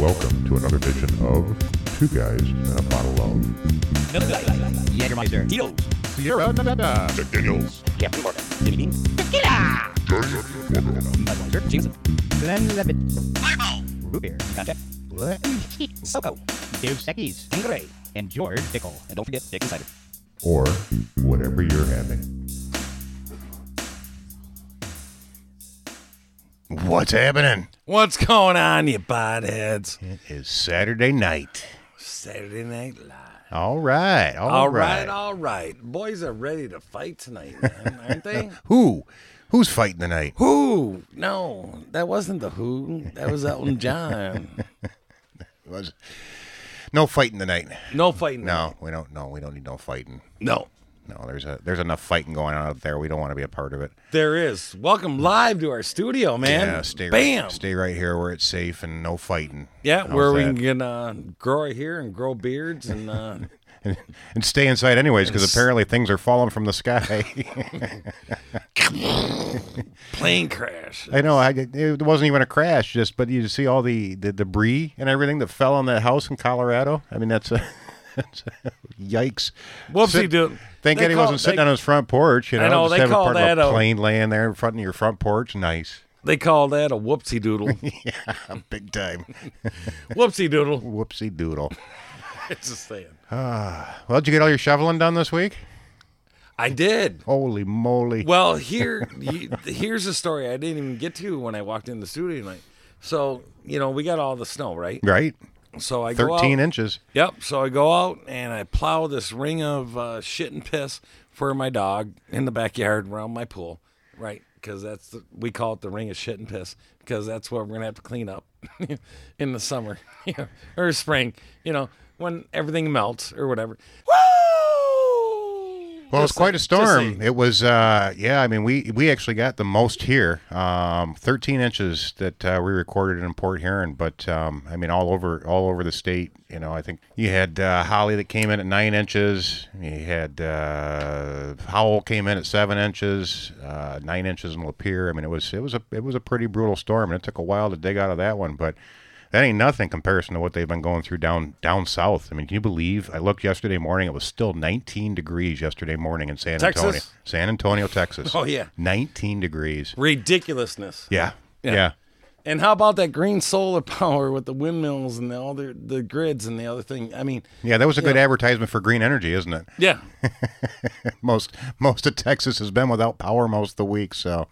Welcome to another edition of Two Guys and a Bottle of Jägermeister, Tito's, Sierra Nevada, Jack Daniels, Captain Morgan, Jimmy Dean, Tequila, Budweiser, Jameson, Glenn Levitt, Fireball, Root Beer, Contact, Blood, Soko, Dave Secchi's, Angray, and George Dickel. And don't forget, Dick and Cider. Or whatever you're having. What's happening? What's going on, you botheads? It is Saturday night. Saturday Night Live. All right. Boys are ready to fight tonight, man, aren't they? Who? Who's fighting tonight? Who? No, that wasn't The Who. That was Elton John. No fighting tonight. We don't need no fighting. No, there's enough fighting going on out there. We don't want to be a part of it. There is. Welcome live to our studio, man. Yeah, stay right here where it's safe and no fighting. Yeah, we can grow our hair and grow beards and and stay inside anyways, because apparently things are falling from the sky. Plane crash. I know. It wasn't even a crash, but you see all the debris and everything that fell on that house in Colorado. I mean, yikes. Whoopsie doodle. Think Eddie wasn't sitting on his front porch, I know, they call that a plane laying there in front of your front porch. Nice. They call that a whoopsie doodle. Yeah, big time. Whoopsie doodle. Whoopsie doodle. It's a saying. Well, did you get all your shoveling done this week? I did. Holy moly. Well, here's a story I didn't even get to when I walked in the studio tonight. So, we got all the snow, right? Right. So I go out. 13 inches. Yep. So I go out and I plow this ring of shit and piss for my dog in the backyard around my pool, right? Because we call it the ring of shit and piss because that's what we're going to have to clean up in the summer or spring, when everything melts or whatever. Woo! Well, it's quite a storm. It was, we actually got the most here, 13 inches that we recorded in Port Huron, but all over the state. I think you had Holly that came in at 9 inches. You had Howell came in at 7 inches, 9 inches in Lapeer. I mean, it was a pretty brutal storm, and it took a while to dig out of that one, but. That ain't nothing in comparison to what they've been going through down south. I mean, can you believe? I looked yesterday morning. It was still 19 degrees yesterday morning in San Antonio. San Antonio, Texas. Oh, yeah. 19 degrees. Ridiculousness. Yeah. And how about that green solar power with the windmills and all the grids and the other thing? I mean... Yeah, that was a good advertisement for green energy, isn't it? Yeah. most of Texas has been without power most of the week, so...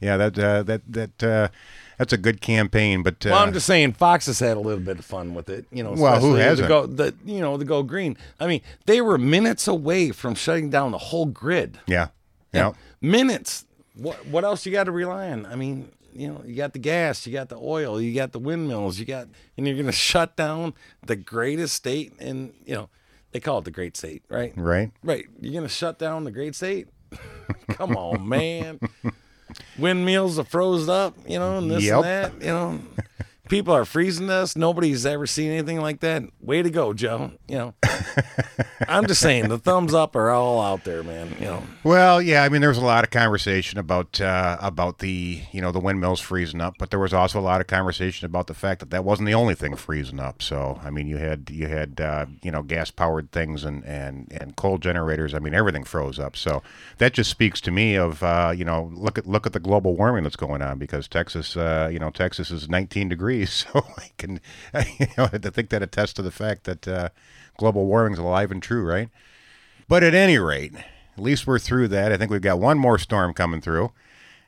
Yeah, that's a good campaign, but I'm just saying Fox has had a little bit of fun with it, Well, who hasn't? The go green. I mean, they were minutes away from shutting down the whole grid. Yeah. Minutes. What else you got to rely on? I mean, you got the gas, you got the oil, you got the windmills, and you're going to shut down the greatest state, and they call it the great state, right? Right. You're going to shut down the great state? Come on, man. Windmills are froze up, and this and that, People are freezing to us. Nobody's ever seen anything like that. Way to go, Joe. I'm just saying the thumbs up are all out there, man. Well, yeah. I mean, there was a lot of conversation about the the windmills freezing up, but there was also a lot of conversation about the fact that wasn't the only thing freezing up. So, I mean, you had gas powered things and coal generators. I mean, everything froze up. So that just speaks to me of look at the global warming that's going on because Texas Texas is 19 degrees. So I think that attests to the fact that global warming is alive and true, right? But at any rate, at least we're through that. I think we've got one more storm coming through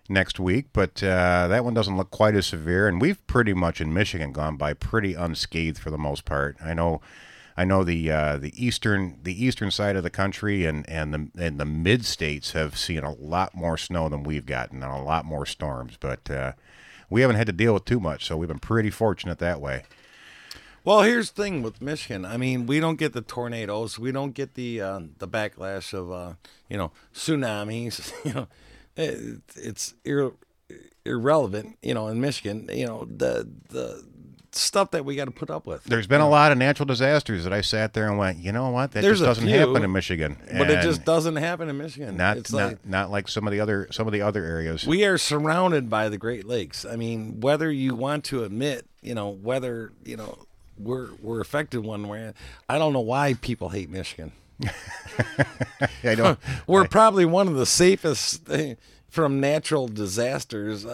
next week, but that one doesn't look quite as severe. And we've pretty much in Michigan gone by pretty unscathed for the most part. I know the eastern side of the country and the mid states have seen a lot more snow than we've gotten and a lot more storms, but. We haven't had to deal with too much, so we've been pretty fortunate that way. Well, here's the thing with Michigan. I mean, we don't get the tornadoes. We don't get the backlash of, tsunamis. It's irrelevant, in Michigan, the stuff that we got to put up with. There's been a lot of natural disasters that I sat there and went, you know what? That just doesn't happen in Michigan. But it just doesn't happen in Michigan. Not like some of the other areas. We are surrounded by the Great Lakes. I mean, whether you want to admit you know, whether, you know, we're affected one way. I don't know why people hate Michigan. I don't. We're probably one of the safest from natural disasters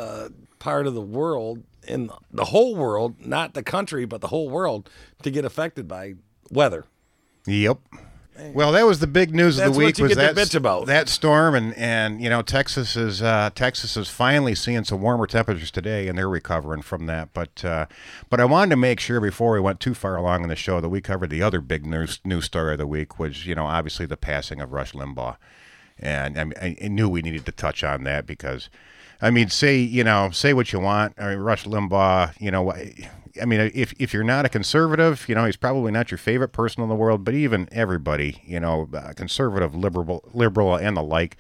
part of the world, in the whole world, not the country, but the whole world, to get affected by weather. Yep. Well, that was the big news of the week. Was that bitch about that storm? And you know, Texas is finally seeing some warmer temperatures today, and they're recovering from that. But I wanted to make sure before we went too far along in the show that we covered the other big news story of the week, which, you know, obviously the passing of Rush Limbaugh, and I knew we needed to touch on that because, I mean, say what you want. I mean, Rush Limbaugh, you know. I mean, if you're not a conservative, you know, he's probably not your favorite person in the world, but even everybody, you know, conservative, liberal, and the like,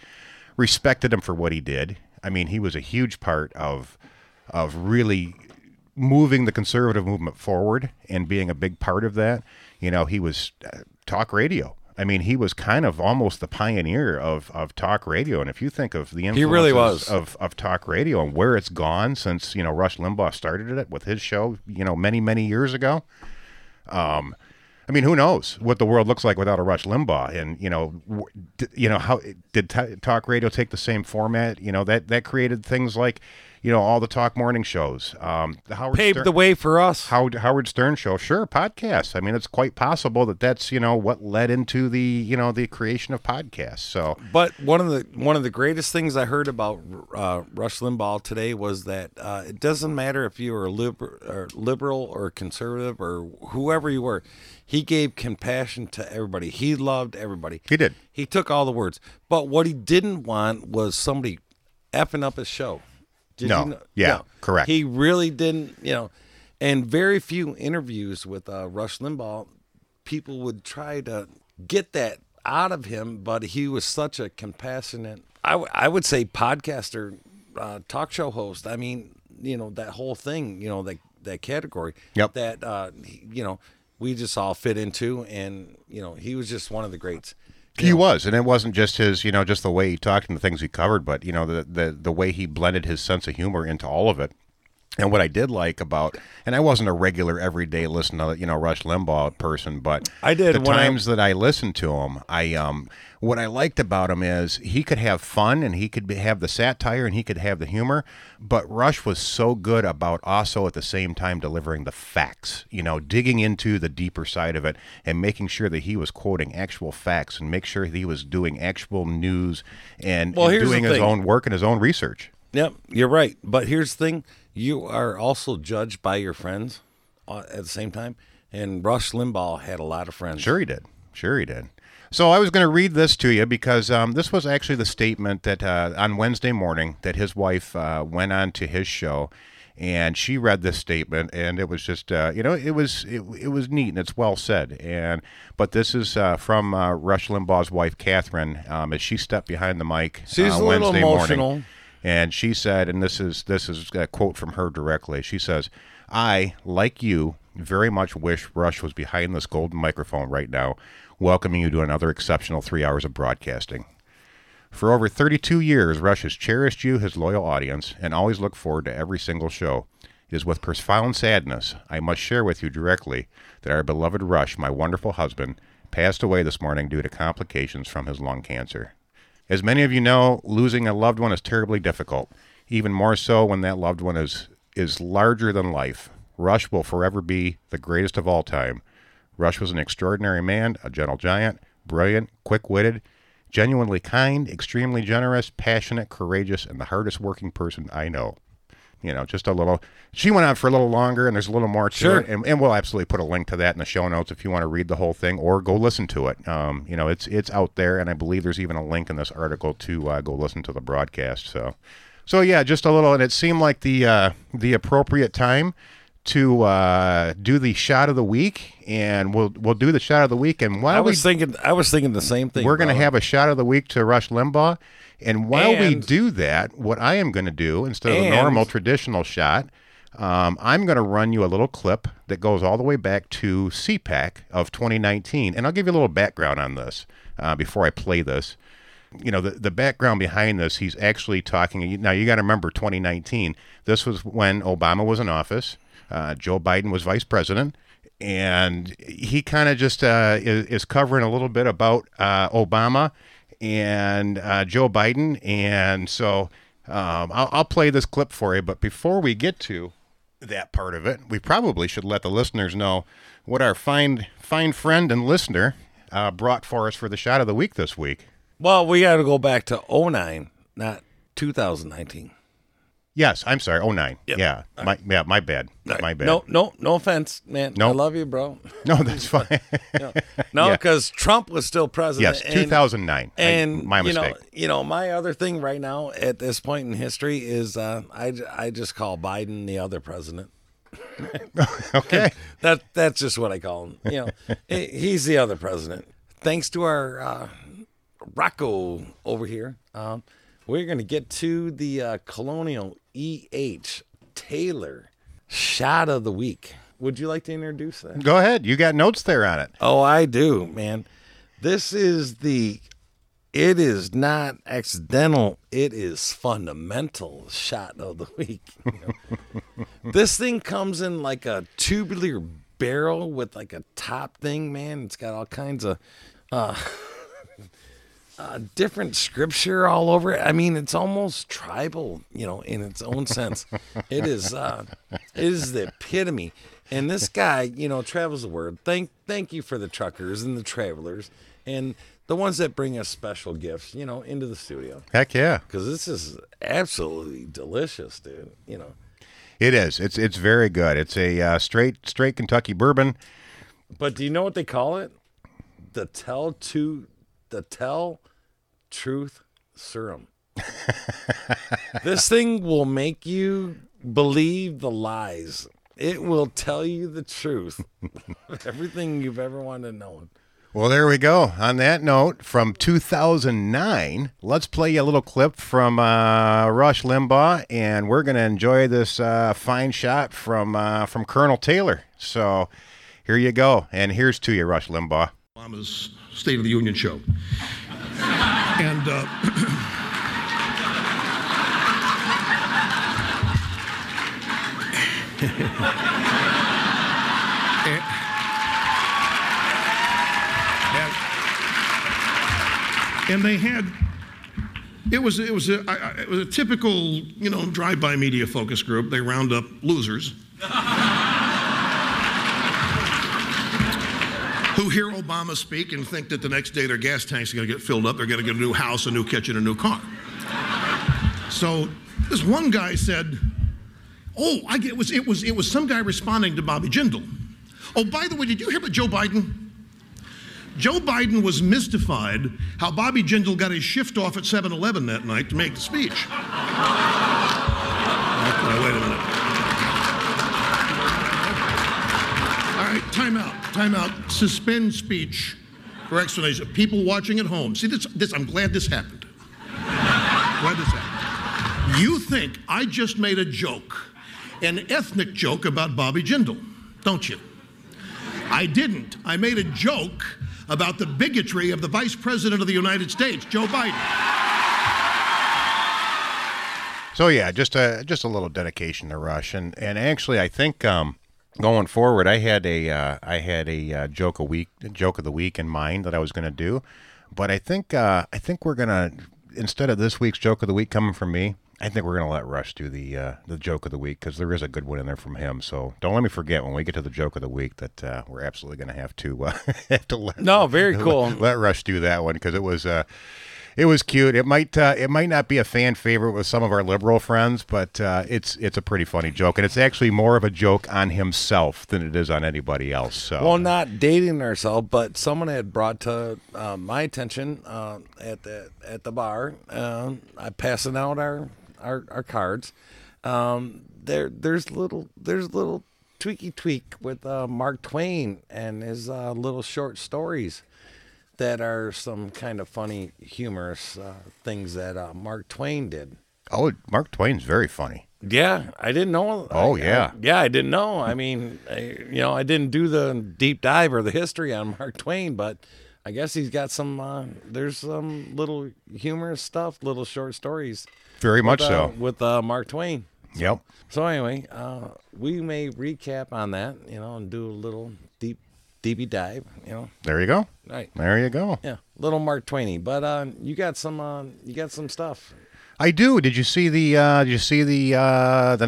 respected him for what he did. I mean, he was a huge part of really moving the conservative movement forward and being a big part of that. You know, he was talk radio. I mean, he was kind of almost the pioneer of talk radio. And if you think of the influence of talk radio and where it's gone since, you know, Rush Limbaugh started it with his show, you know, many, many years ago. I mean, who knows what the world looks like without a Rush Limbaugh? And, you know, how did talk radio take the same format? You know, that created things like, you know, all the talk morning shows. The Howard paved the way for us. Howard Stern show, sure, podcasts. I mean, it's quite possible that's, you know, what led into the, you know, the creation of podcasts. So, but one of the greatest things I heard about Rush Limbaugh today was that it doesn't matter if you were liberal or conservative or whoever you were, he gave compassion to everybody. He loved everybody. He did. He took all the words, but what he didn't want was somebody effing up his show. Correct. He really didn't, you know, and very few interviews with Rush Limbaugh, people would try to get that out of him, but he was such a compassionate, I would say podcaster, talk show host. I mean, you know, that whole thing, you know, that category that, you know, we just all fit into, and, you know, he was just one of the greats. He was, and it wasn't just his, you know, just the way he talked and the things he covered, but, you know, the way he blended his sense of humor into all of it. And what I did like about, and I wasn't a regular everyday listener, you know, Rush Limbaugh person, but I did the times that I listened to him, what I liked about him is he could have fun and he could have the satire and he could have the humor, but Rush was so good about also at the same time delivering the facts, you know, digging into the deeper side of it and making sure that he was quoting actual facts and make sure that he was doing actual news and doing his own work and his own research. Yep, you're right. But here's the thing. You are also judged by your friends at the same time. And Rush Limbaugh had a lot of friends. Sure he did. So I was going to read this to you because this was actually the statement that on Wednesday morning that his wife went on to his show. And she read this statement, and it was just, you know, it was neat, and it's well said. But this is from Rush Limbaugh's wife, Catherine, as she stepped behind the mic. She's a little emotional. Morning. And she said, and this is a quote from her directly, she says, "I, like you, very much wish Rush was behind this golden microphone right now, welcoming you to another exceptional 3 hours of broadcasting. For over 32 years, Rush has cherished you, his loyal audience, and always looked forward to every single show. It is with profound sadness I must share with you directly that our beloved Rush, my wonderful husband, passed away this morning due to complications from his lung cancer. As many of you know, losing a loved one is terribly difficult, even more so when that loved one is larger than life. Rush will forever be the greatest of all time. Rush was an extraordinary man, a gentle giant, brilliant, quick-witted, genuinely kind, extremely generous, passionate, courageous, and the hardest-working person I know." You know, just a little. She went on for a little longer, and there's a little more to it, and we'll absolutely put a link to that in the show notes if you want to read the whole thing or go listen to it. You know, it's out there, and I believe there's even a link in this article to go listen to the broadcast. So yeah, just a little, and it seemed like the appropriate time to do the shot of the week, and we'll do the shot of the week. And while I was thinking the same thing. We're going to have a shot of the week to Rush Limbaugh. And while we do that, what I am going to do, instead of the normal traditional shot, I'm going to run you a little clip that goes all the way back to CPAC of 2019. And I'll give you a little background on this before I play this. You know, the background behind this, he's actually talking. Now, you got to remember 2019. This was when Obama was in office. Joe Biden was vice president, and he kind of just is covering a little bit about Obama and Joe Biden. And so I'll play this clip for you. But before we get to that part of it, we probably should let the listeners know what our fine friend and listener brought for us for the shot of the week this week. Well, we got to go back to 09, not 2019. Yes, I'm sorry, 09. Yep. Yeah, right. My bad. Right. My bad. No offense, man. No, I love you, bro. No, that's fine. No, because Trump was still president. Yes, 2009. And my mistake. You know, my other thing right now at this point in history is I just call Biden the other president. Okay, that's just what I call him. You know, he's the other president. Thanks to our Rocco over here. We're going to get to the Colonial E.H. Taylor Shot of the Week. Would you like to introduce that? Go ahead. You got notes there on it. Oh, I do, man. It is not accidental. It is fundamental shot of the week. You know? This thing comes in like a tubular barrel with like a top thing, man. It's got all kinds of... different scripture all over it. I mean, it's almost tribal, you know, in its own sense. It is the epitome. And this guy, you know, travels the word. Thank you for the truckers and the travelers and the ones that bring us special gifts, you know, into the studio. Heck yeah. Because this is absolutely delicious, dude. You know, it is. It's very good. It's a straight Kentucky bourbon. But do you know what they call it? The Tell Truth Serum. This thing will make you believe the lies. It will tell you the truth. Everything you've ever wanted to know. Well, there we go. On that note, from 2009, let's play you a little clip from Rush Limbaugh, and we're going to enjoy this fine shot from Colonel Taylor. So here you go, and here's to you, Rush Limbaugh. Obama's State of the Union show. And and they had, it was a typical, you know, drive-by media focus group. They round up losers. Who hear Obama speak and think that the next day their gas tanks are going to get filled up, they're going to get a new house, a new kitchen, a new car. So this one guy said, oh, I get it was some guy responding to Bobby Jindal. Oh, by the way, did you hear about Joe Biden? Joe Biden was mystified how Bobby Jindal got his shift off at 7-Eleven that night to make the speech. Okay, wait a minute. All right, time out. Suspend speech for explanation. People watching at home. See, this I'm glad this happened. You think I just made a joke, an ethnic joke about Bobby Jindal, don't you? I didn't. I made a joke about the bigotry of the Vice President of the United States, Joe Biden. So yeah, just a little dedication to Rush, and actually I think. Going forward, I had a joke of the week in mind that I was going to do, but I think we're gonna, instead of this week's joke of the week coming from me, I think we're gonna let Rush do the joke of the week, because there is a good one in there from him. So don't let me forget when we get to the joke of the week that we're absolutely gonna have to let. No, very cool. Let Rush do that one, because it was cute. It might not be a fan favorite with some of our liberal friends, but it's a pretty funny joke, and it's actually more of a joke on himself than it is on anybody else. So. Well, not dating ourselves, but someone had brought to my attention at the bar. I passing out our cards. There's little tweaky tweak with Mark Twain and his little short stories. That are some kind of funny, humorous things that Mark Twain did. Oh, Mark Twain's very funny. Yeah, I didn't know. Oh, yeah. I didn't know. I mean, I didn't do the deep dive or the history on Mark Twain, but I guess he's got some, there's some little humorous stuff, little short stories. Very much so. With Mark Twain. Yep. So anyway, we may recap on that, you know, and do a little deep dive, you know. There you go. Right. There you go. Yeah, little Mark Twain-y. But you got some stuff. I do. Did you see the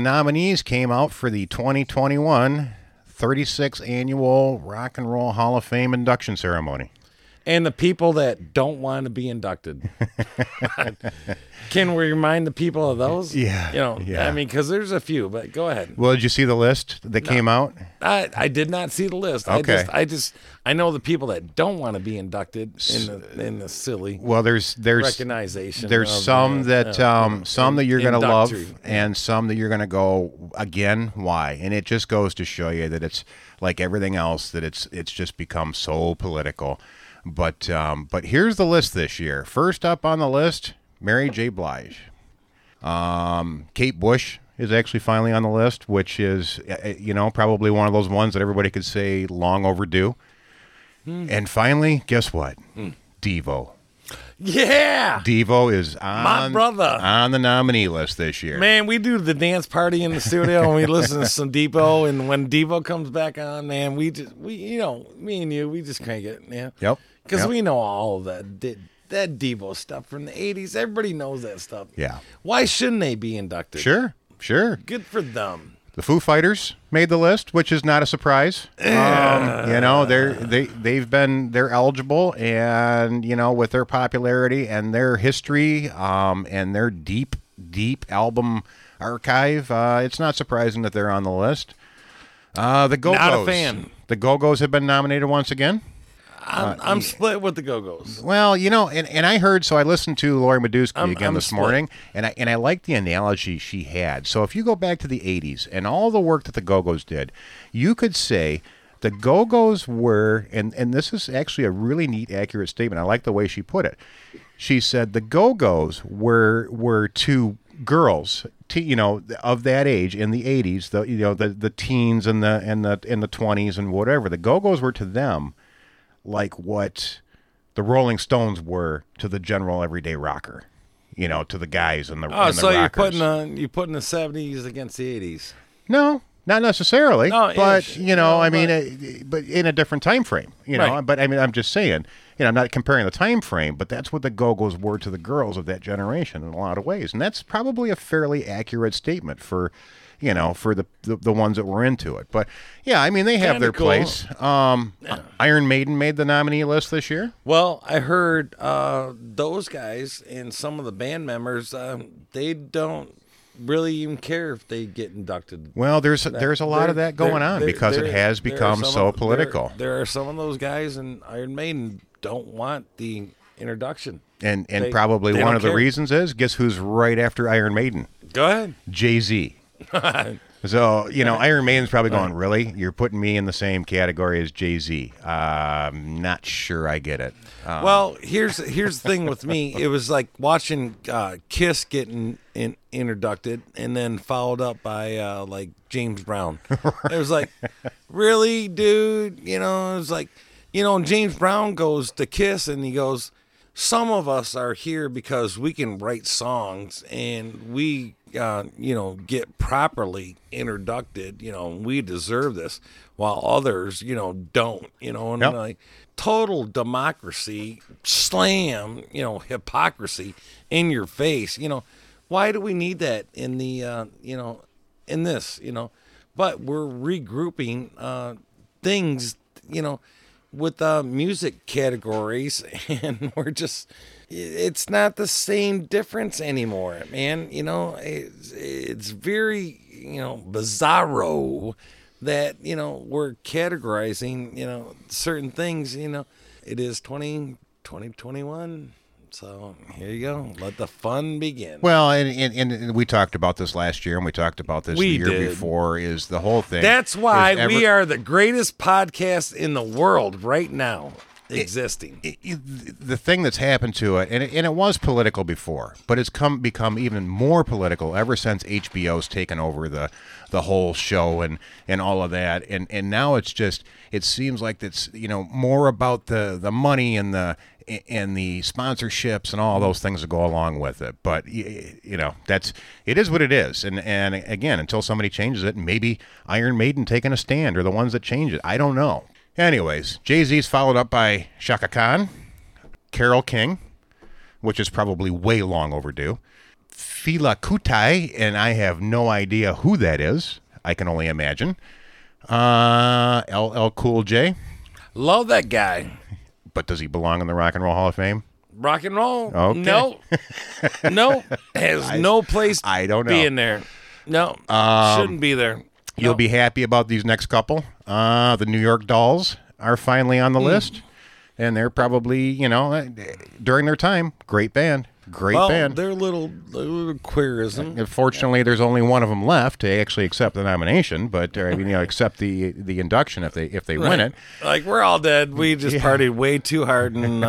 nominees came out for the 2021 36th Annual Rock and Roll Hall of Fame induction ceremony? And the people that don't want to be inducted. Can we remind the people of those? Yeah. You know, yeah. I mean, because there's a few, but go ahead. Well, did you see the list that came out? I did not see the list. Okay. I know the people that don't want to be inducted in the silly. Well, there's recognition. There's some that you're going to love and some that you're going to go, again, why? And it just goes to show you that it's like everything else, that it's just become so political. But here's the list this year. First up on the list, Mary J. Blige. Kate Bush is actually finally on the list, which is, you know, probably one of those ones that everybody could say long overdue. Mm. And finally, guess what? Mm. Devo. Yeah! Devo is on the nominee list this year. Man, we do the dance party in the studio and we listen to some Devo, and when Devo comes back on, man, we you know, me and you, we just crank it, yeah. Yep. Because we know all of that Devo stuff from the 80s. Everybody knows that stuff. Yeah. Why shouldn't they be inducted? Sure. Good for them. The Foo Fighters made the list, which is not a surprise. You know, they're eligible, and you know, with their popularity and their history, and their deep album archive, it's not surprising that they're on the list. The Go-Go's. Not a fan. The Go-Go's have been nominated once again. I'm split with the Go-Go's. Well, you know, and I heard, so I listened to Lori Meduski again this morning, and I like the analogy she had. So if you go back to the 80s and all the work that the Go-Go's did, you could say the Go-Go's were, and this is actually a really neat, accurate statement. I like the way she put it. She said the Go-Go's were to girls, you know, of that age in the 80s, the, you know, the teens and the 20s and whatever. The Go-Go's were to them like what the Rolling Stones were to the general everyday rocker, you know, to the guys and the rockers. Oh, so you're putting the 70s against the 80s. No, not necessarily. No, but, you know, no, I mean, but in a different time frame, you know. Right. But, I mean, I'm just saying, you know, I'm not comparing the time frame, but that's what the Go-Go's were to the girls of that generation in a lot of ways. And that's probably a fairly accurate statement for, you know, for the ones that were into it. But, yeah, I mean, they have their place. Yeah. Iron Maiden made the nominee list this year. Well, I heard those guys and some of the band members, they don't really even care if they get inducted. Well, there's a lot of that going on because it has become so political. There are some of those guys in Iron Maiden don't want the introduction. And they, probably one of the reasons is, guess who's right after Iron Maiden? Go ahead. Jay-Z. So, you know, Iron Maiden's probably going, really? You're putting me in the same category as Jay-Z. I'm not sure I get it. Well, here's the thing with me. It was like watching Kiss getting introducted and then followed up by like James Brown. It was like, really, dude? You know, it was like, you know, and James Brown goes to Kiss and he goes, some of us are here because we can write songs and we, you know, get properly introducted, you know, we deserve this, while others, you know, don't, you know, and like total democracy, slam, you know, hypocrisy in your face, you know, why do we need that in the, you know, in this, you know, but we're regrouping things, you know, with music categories, and we're just, it's not the same difference anymore, man. You know, it's very, you know, bizarro that, you know, we're categorizing, you know, certain things, you know. It is 2021. So here you go. Let the fun begin. Well, and we talked about this last year, and we talked about this the year before, is the whole thing. That's why we are the greatest podcast in the world right now existing. The thing that's happened to it, and it was political before, but it's become even more political ever since HBO's taken over the whole show and all of that. And now it seems like it's, you know, more about the money and the and the sponsorships and all those things that go along with it. But, you know, that's, it is what it is. And again, until somebody changes it, maybe Iron Maiden taking a stand are the ones that change it. I don't know. Anyways, Jay-Z's followed up by Chaka Khan, Carole King, which is probably way long overdue, Fela Kuti, and I have no idea who that is. I can only imagine. LL Cool J. Love that guy. But does he belong in the Rock and Roll Hall of Fame? Rock and roll? Okay. No. No. Has no place I don't know. Being there. No. Shouldn't be there. You'll be happy about these next couple. The New York Dolls are finally on the list. And they're probably, you know, during their time, great band. Great band. They're a little queerism. Unfortunately, there's only one of them left to actually accept the nomination, but I mean, you know, accept the induction if they win it. Like, we're all dead. We just partied way too hard in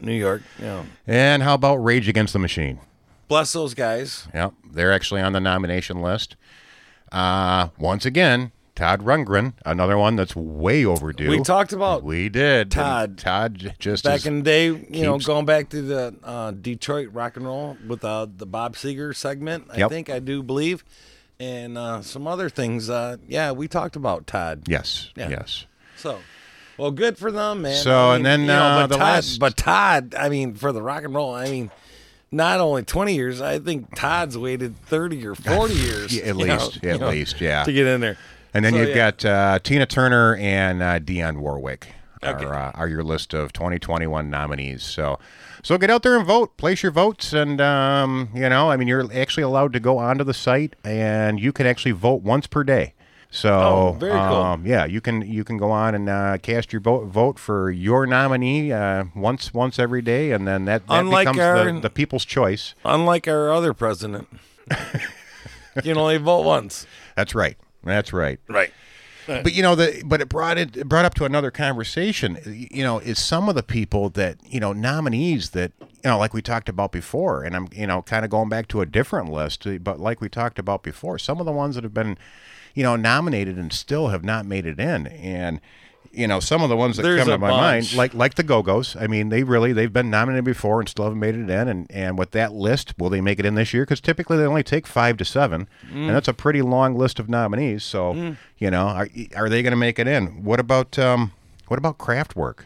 New York. Yeah. And how about Rage Against the Machine? Bless those guys. Yep, they're actually on the nomination list. Once again, Todd Rundgren, another one that's way overdue. We talked about. We did. Todd just back in the day, going back to the Detroit rock and roll with the Bob Seger segment. I think I do believe, and some other things. We talked about Todd. Yes. Yeah. Yes. So, well, good for them, man. So I mean, and then Todd. I mean, for the rock and roll, I mean. Not only 20 years, I think Todd's waited 30 or 40 years. At least, to get in there. And then you've got Tina Turner and Dionne Warwick are your list of 2021 nominees. So get out there and vote. Place your votes. And, you know, I mean, you're actually allowed to go onto the site, and you can actually vote once per day. So, very cool. You can go on and cast your vote for your nominee once every day, and then that becomes the people's choice. Unlike our other president, you can only vote once. That's right. Right. But you know, it brought up to another conversation. You know, is some of the people that nominees that like we talked about before, and I'm kind of going back to a different list, but like we talked about before, some of the ones that have been nominated and still have not made it in. And, some of the ones that come to my mind, like the Go-Go's, I mean, they've been nominated before and still haven't made it in. And with that list, will they make it in this year? Because typically they only take 5 to 7. And that's a pretty long list of nominees. So, are they going to make it in? What about Kraftwerk?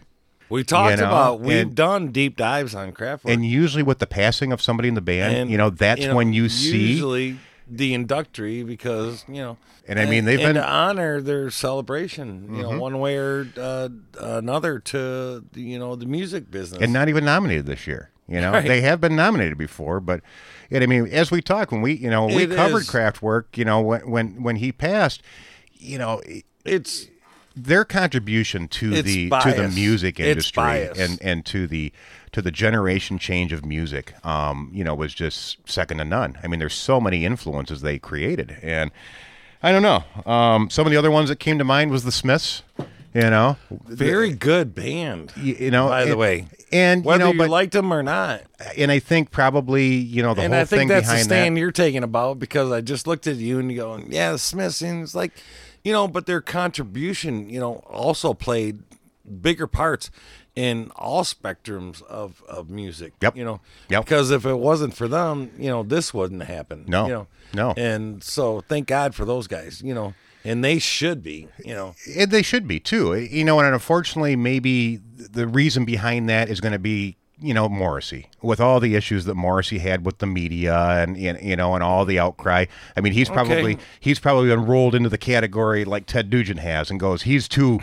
We talked about, we've done deep dives on Kraftwerk. And usually with the passing of somebody in the band, and, that's when you see... Usually the inductee, because and I mean they've been to honor their celebration, one way or another to the music business, and not even nominated this year. Right. They have been nominated before, but I mean, as we talk, when we we covered Kraftwerk, when he passed, it's their contribution to the music industry and to the generation change of music, was just second to none. I mean, there's so many influences they created, and I don't know. Some of the other ones that came to mind was the Smiths. Very good band. By the way, and whether you liked them or not. And I think probably the whole thing behind that. And I think that's the stand you're taking about, because I just looked at you and you go, yeah, the Smiths, and it's like, but their contribution, also played bigger parts in all spectrums of music. Yep. Because if it wasn't for them, this wouldn't happen. No. No. And so thank God for those guys, and they should be, And they should be too. And unfortunately maybe the reason behind that is going to be, Morrissey, with all the issues that Morrissey had with the media and all the outcry. I mean, he's probably been rolled into the category like Ted Nugent has and goes, he's too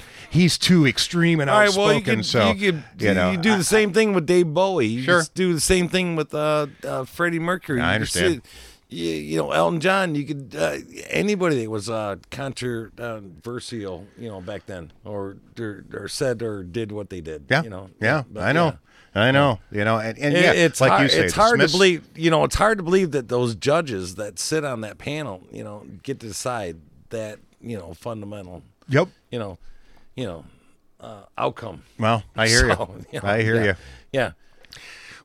extreme and outspoken. All right, well, you do the same thing with Dave Bowie. You just do the same thing with Freddie Mercury. I understand. Elton John, you could anybody that was controversial, back then, or said or did what they did. Yeah, yeah, but, I know. Yeah. I know, it's like you say, it's hard to believe, it's hard to believe that those judges that sit on that panel, get to decide that, fundamental, outcome. Well, I hear you. Yeah.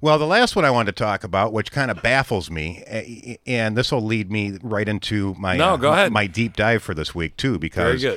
Well, the last one I wanted to talk about, which kind of baffles me, and this will lead me right into my my deep dive for this week too, because the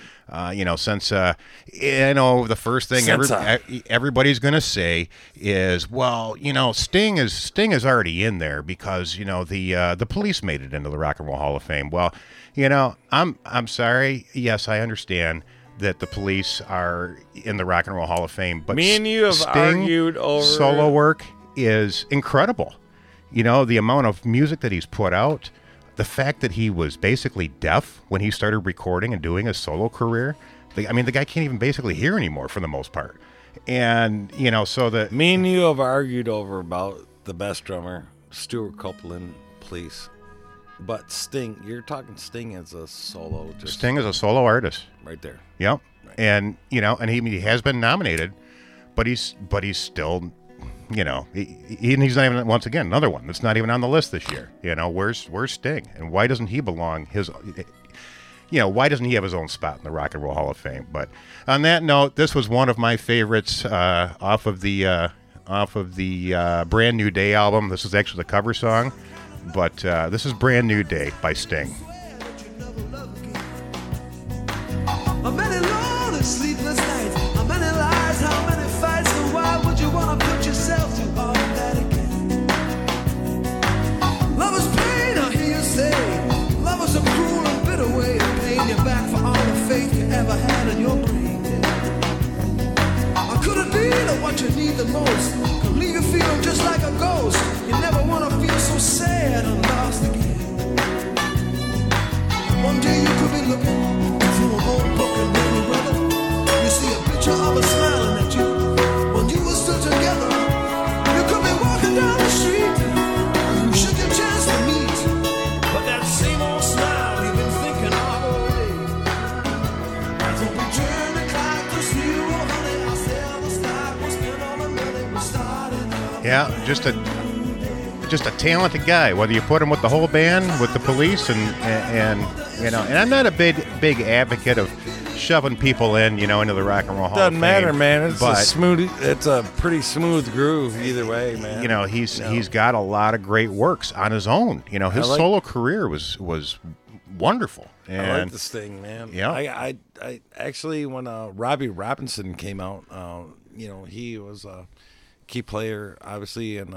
first thing everybody's going to say is, well, you know, Sting is already in there because, you know, the Police made it into the Rock and Roll Hall of Fame. Well, you know, I'm sorry. Yes, I understand that the Police are in the Rock and Roll Hall of Fame, but me and you have argued over solo work is incredible. You know, the amount of music that he's put out, the fact that he was basically deaf when he started recording and doing his solo career. I mean, the guy can't even basically hear anymore for the most part. And, you know, so that me and you have argued over about the best drummer, Stuart Copeland, Police. But Sting, you're talking Sting as a solo. Sting is a solo artist, right there. Yep, right. And you know, and he has been nominated, but he's still, you know, he's not even, once again, another one that's not even on the list this year. You know, where's Sting, and why doesn't he belong? You know, why doesn't he have his own spot in the Rock and Roll Hall of Fame? But on that note, this was one of my favorites off of the Brand New Day album. This is actually the cover song. But this is Brand New Day by Sting. How many long and sleepless nights, how many lies, how many fights, and why would you want to put yourself through all that again? Love is pain, I hear you say. Love is a cruel and bitter way of paying you back for all the faith you ever had in your brain. I couldn't be the what you need the most. Could leave you feeling just like a ghost. You never want to feel so sad and lost again. One day you could be looking through an old book and baby brother, you see a picture of us smiling at you when you were still together. You could be walking down the street, you shook your chance to meet, but that same old smile you've been thinking all the way. That's what we turn the clock to zero, honey. I sell the stock, we'll spend all the money we started. Yeah, just a talented guy, whether you put him with the whole band, with the Police, and you know, and I'm not a big advocate of shoving people in, you know, into the Rock and Roll Hall of Fame. Doesn't matter, man. It's a pretty smooth groove either way, man. You know, he's got a lot of great works on his own. You know, his solo career was wonderful. And I like this thing, man. Yeah. I actually, when Robbie Robertson came out, you know, he was key player, obviously, and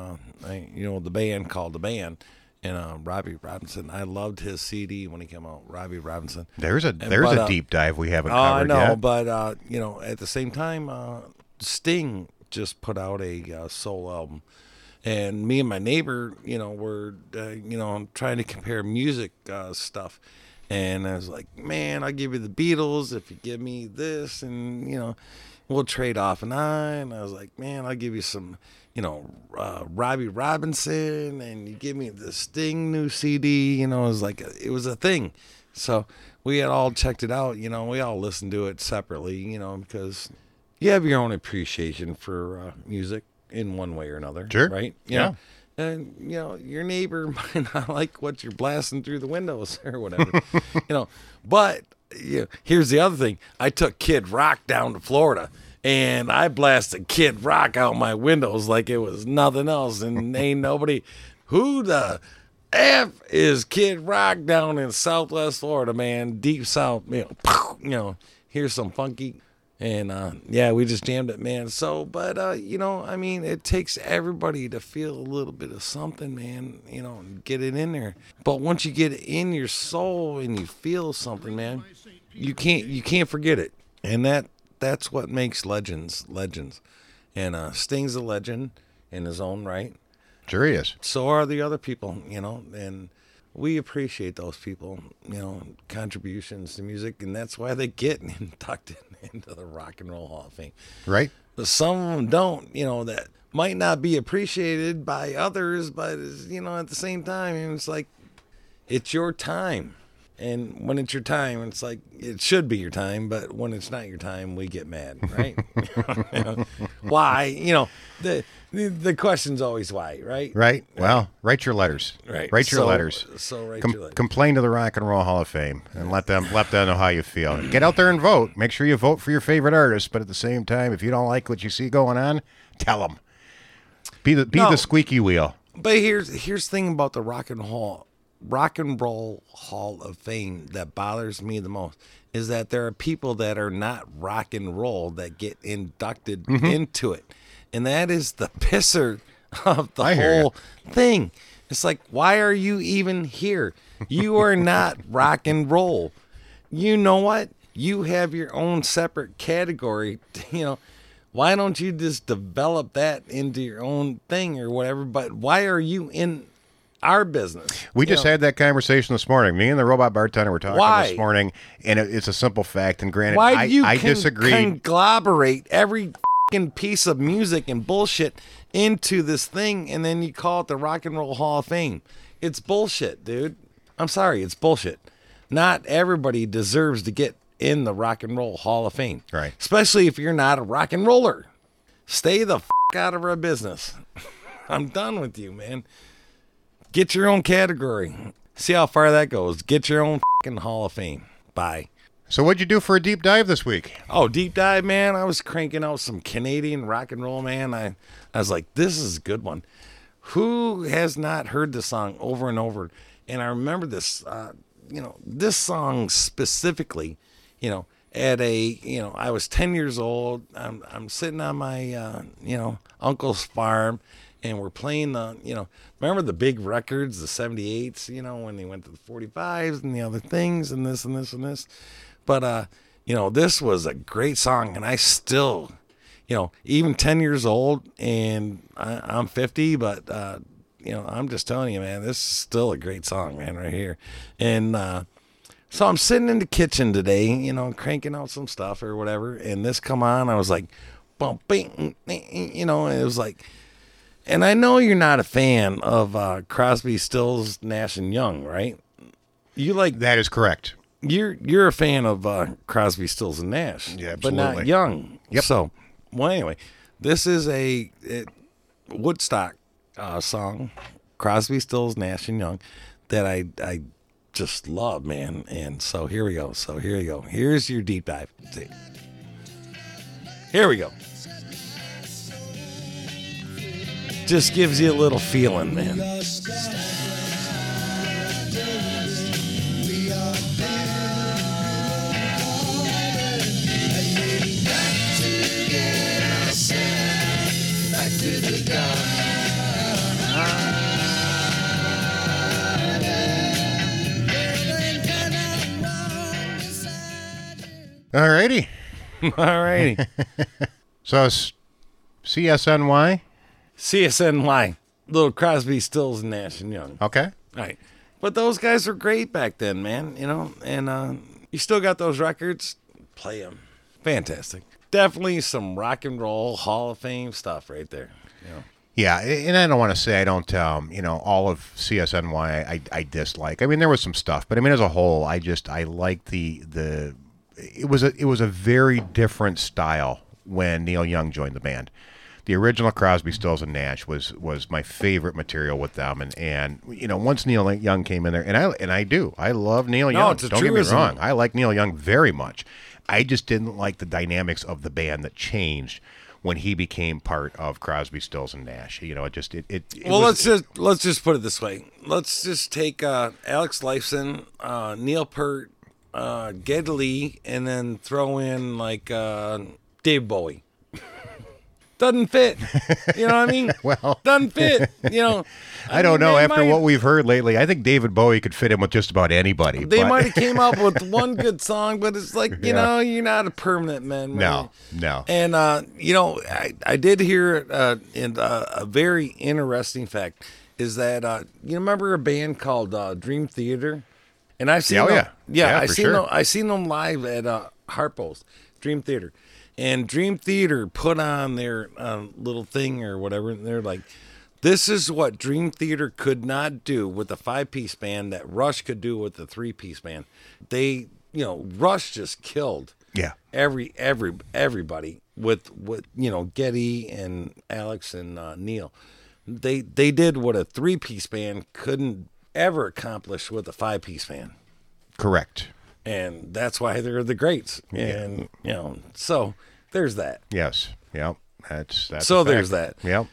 you know, the band called The Band, and Robbie Robertson. I loved his CD when he came out, Robbie Robertson. There's a deep dive we haven't covered yet. I know, but you know, at the same time, Sting just put out a soul album, and me and my neighbor, you know, were you know, trying to compare music stuff, and I was like, man, I'll give you the Beatles if you give me this, and you know, we'll trade off an eye. And I was like, man, I'll give you some, you know, Robbie Robinson, and you give me the Sting new CD. You know, it was a thing. So we had all checked it out. You know, we all listened to it separately, you know, because you have your own appreciation for music in one way or another. Sure. Right? You know? And, you know, your neighbor might not like what you're blasting through the windows or whatever, you know, but... Yeah, here's the other thing. I took Kid Rock down to Florida, and I blasted Kid Rock out my windows like it was nothing else, and ain't nobody. Who the F is Kid Rock down in Southwest Florida, man? Deep South, you know, here's some funky, and yeah, we just jammed it, man. So, but you know, I mean, it takes everybody to feel a little bit of something, man. You know, get it in there. But once you get it in your soul and you feel something, man, you can't forget it. And that's what makes legends. And Sting's a legend in his own right. Sure he is. So are the other people, you know, and we appreciate those people, you know, contributions to music, and that's why they get inducted into the Rock and Roll Hall of Fame. Right. But some of them don't, you know, that might not be appreciated by others, but, you know, at the same time, it's like, it's your time. And when it's your time, it's like, it should be your time, but when it's not your time, we get mad, right? You know, why? You know, the question's always why, right? Right. Well, write your letters. Right. Write your letters. So write your letters. Complain to the Rock and Roll Hall of Fame and let them know how you feel. Get out there and vote. Make sure you vote for your favorite artist, but at the same time, if you don't like what you see going on, tell them. Be the squeaky wheel. But here's the thing about the Rock and Roll Hall of Fame that bothers me the most is that there are people that are not rock and roll that get inducted into it, and that is the pisser of the whole thing. It's like, why are you even here? You are not rock and roll. You know what? You have your own separate category. You know, why don't you just develop that into your own thing or whatever? But why are you in our business? We just had that conversation this morning. Me and the robot bartender were talking this morning, and it's a simple fact. And granted, I disagree. Conglomerate every piece of music and bullshit into this thing, and then you call it the Rock and Roll Hall of Fame. It's bullshit, dude. I'm sorry, it's bullshit. Not everybody deserves to get in the Rock and Roll Hall of Fame. Right. Especially if you're not a rock and roller. Stay the out of our business. I'm done with you, man. Get your own category. See how far that goes. Get your own Hall of Fame. Bye. So what'd you do for a deep dive this week? Oh, deep dive, man. I was cranking out some Canadian rock and roll, man. I was like, this is a good one. Who has not heard this song over and over? And I remember this, this song specifically, I was 10 years old. I'm sitting on my, uncle's farm, and we're playing the, remember the big records, the 78s, when they went to the 45s and the other things and this and this and this. But, this was a great song, and I still, even 10 years old, and I'm 50, but, I'm just telling you, man, this is still a great song, man, right here. And so I'm sitting in the kitchen today, cranking out some stuff or whatever, and this come on. I was like, bum, bing, and it was like, and I know you're not a fan of Crosby, Stills, Nash and Young, right? You like that is correct. You're a fan of Crosby, Stills and Nash, yeah, absolutely. But not Young. Yep. So, well, anyway, this is a Woodstock song, Crosby, Stills, Nash and Young, that I just love, man. And so here we go. Here's your deep dive. Here we go. Just gives you a little feeling, man. All righty. So it's CSNY? CSNY, little Crosby, Stills, and Nash and Young. Okay. All right. But those guys were great back then, man, and you still got those records, play them. Fantastic. Definitely some rock and roll Hall of Fame stuff right there. Yeah, and I don't want to say I don't, all of CSNY I dislike. I mean, there was some stuff, but I mean, as a whole, I liked the it was a very different style when Neil Young joined the band. The original Crosby, Stills, and Nash was my favorite material with them, and once Neil Young came in there, and I love Neil Young. Don't get me wrong, I like Neil Young very much. I just didn't like the dynamics of the band that changed when he became part of Crosby, Stills, and Nash. Let's just put it this way. Let's just take Alex Lifeson, Neil Peart, Geddy, and then throw in Dave Bowie. Doesn't fit. You know what I mean? Well, doesn't fit. I don't know. After what we've heard lately, I think David Bowie could fit in with just about anybody. They might have came up with one good song, but it's like, you're not a permanent man. No. And, I did hear a very interesting fact is that, you remember a band called Dream Theater? And I've seen them. Yeah, I've seen them. I seen them live at Harpo's, Dream Theater. And Dream Theater put on their little thing or whatever, and they're like, this is what Dream Theater could not do with a 5-piece band that Rush could do with a 3-piece band. They, Rush just killed everybody with Geddy and Alex and Neil. They did what a 3-piece band couldn't ever accomplish with a 5-piece band. Correct. And that's why they're the greats. And, so there's that. Yes. Yep. That's so there's that. Yep.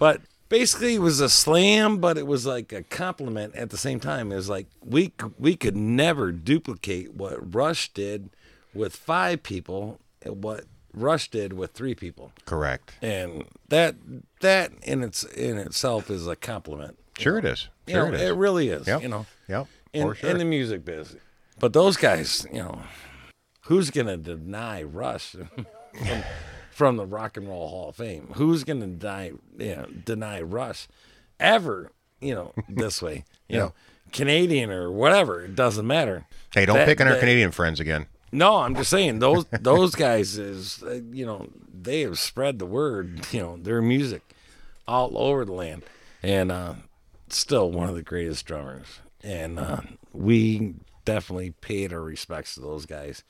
But basically, it was a slam, but it was like a compliment at the same time. It was like, we could never duplicate what Rush did with 5 people and what Rush did with 3 people. Correct. And that in itself is a compliment. Sure, it is. Sure, it is. It really is. Yep. You know. Yep. For sure. In the music biz, but those guys, you know, who's gonna deny Rush from the Rock and Roll Hall of Fame? Who's gonna deny Rush ever? You know, this way. You know, Canadian or whatever. It doesn't matter. Hey, don't pick on our Canadian friends again. No, I'm just saying those guys is, you know, they have spread the word, you know, their music all over the land, and still one of the greatest drummers. And we definitely paid our respects to those guys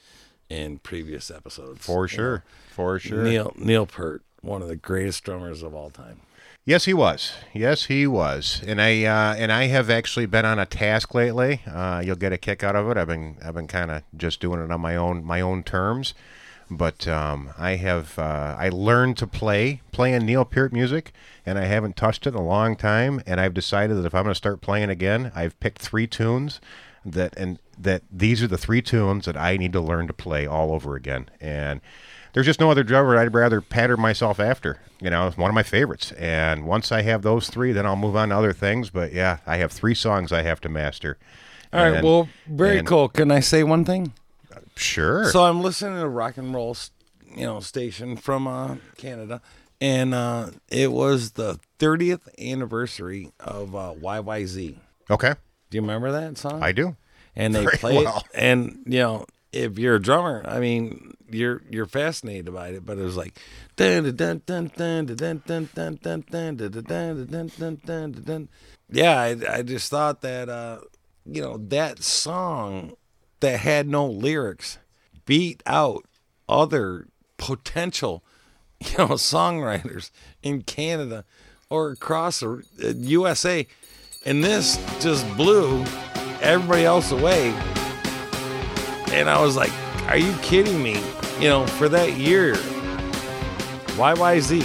in previous episodes. For sure, for sure. Neil Peart, one of the greatest drummers of all time. Yes, he was. Yes, he was. And I have actually been on a task lately. You'll get a kick out of it. I've been kind of just doing it on my own terms, but I learned to playing Neil Peart music, and I haven't touched it in a long time. And I've decided that if I'm going to start playing again, I've picked 3 tunes that these are the 3 tunes that I need to learn to play all over again. And there's just no other drummer I'd rather pattern myself after. You know, it's one of my favorites. And once I have those 3, then I'll move on to other things. But yeah, I have 3 songs I have to master. All right. Well, very cool. Can I say one thing? Sure. So I'm listening to a rock and roll, station from Canada, and it was the 30th anniversary of YYZ. Okay. Do you remember that song? I do. And they played well. And you know, if you're a drummer, I mean, you're fascinated by it, but it was like I just thought that that song that had no lyrics beat out other potential songwriters in Canada or across the USA, and this just blew everybody else away. And I was like, are you kidding me? You know, for that year, YYZ.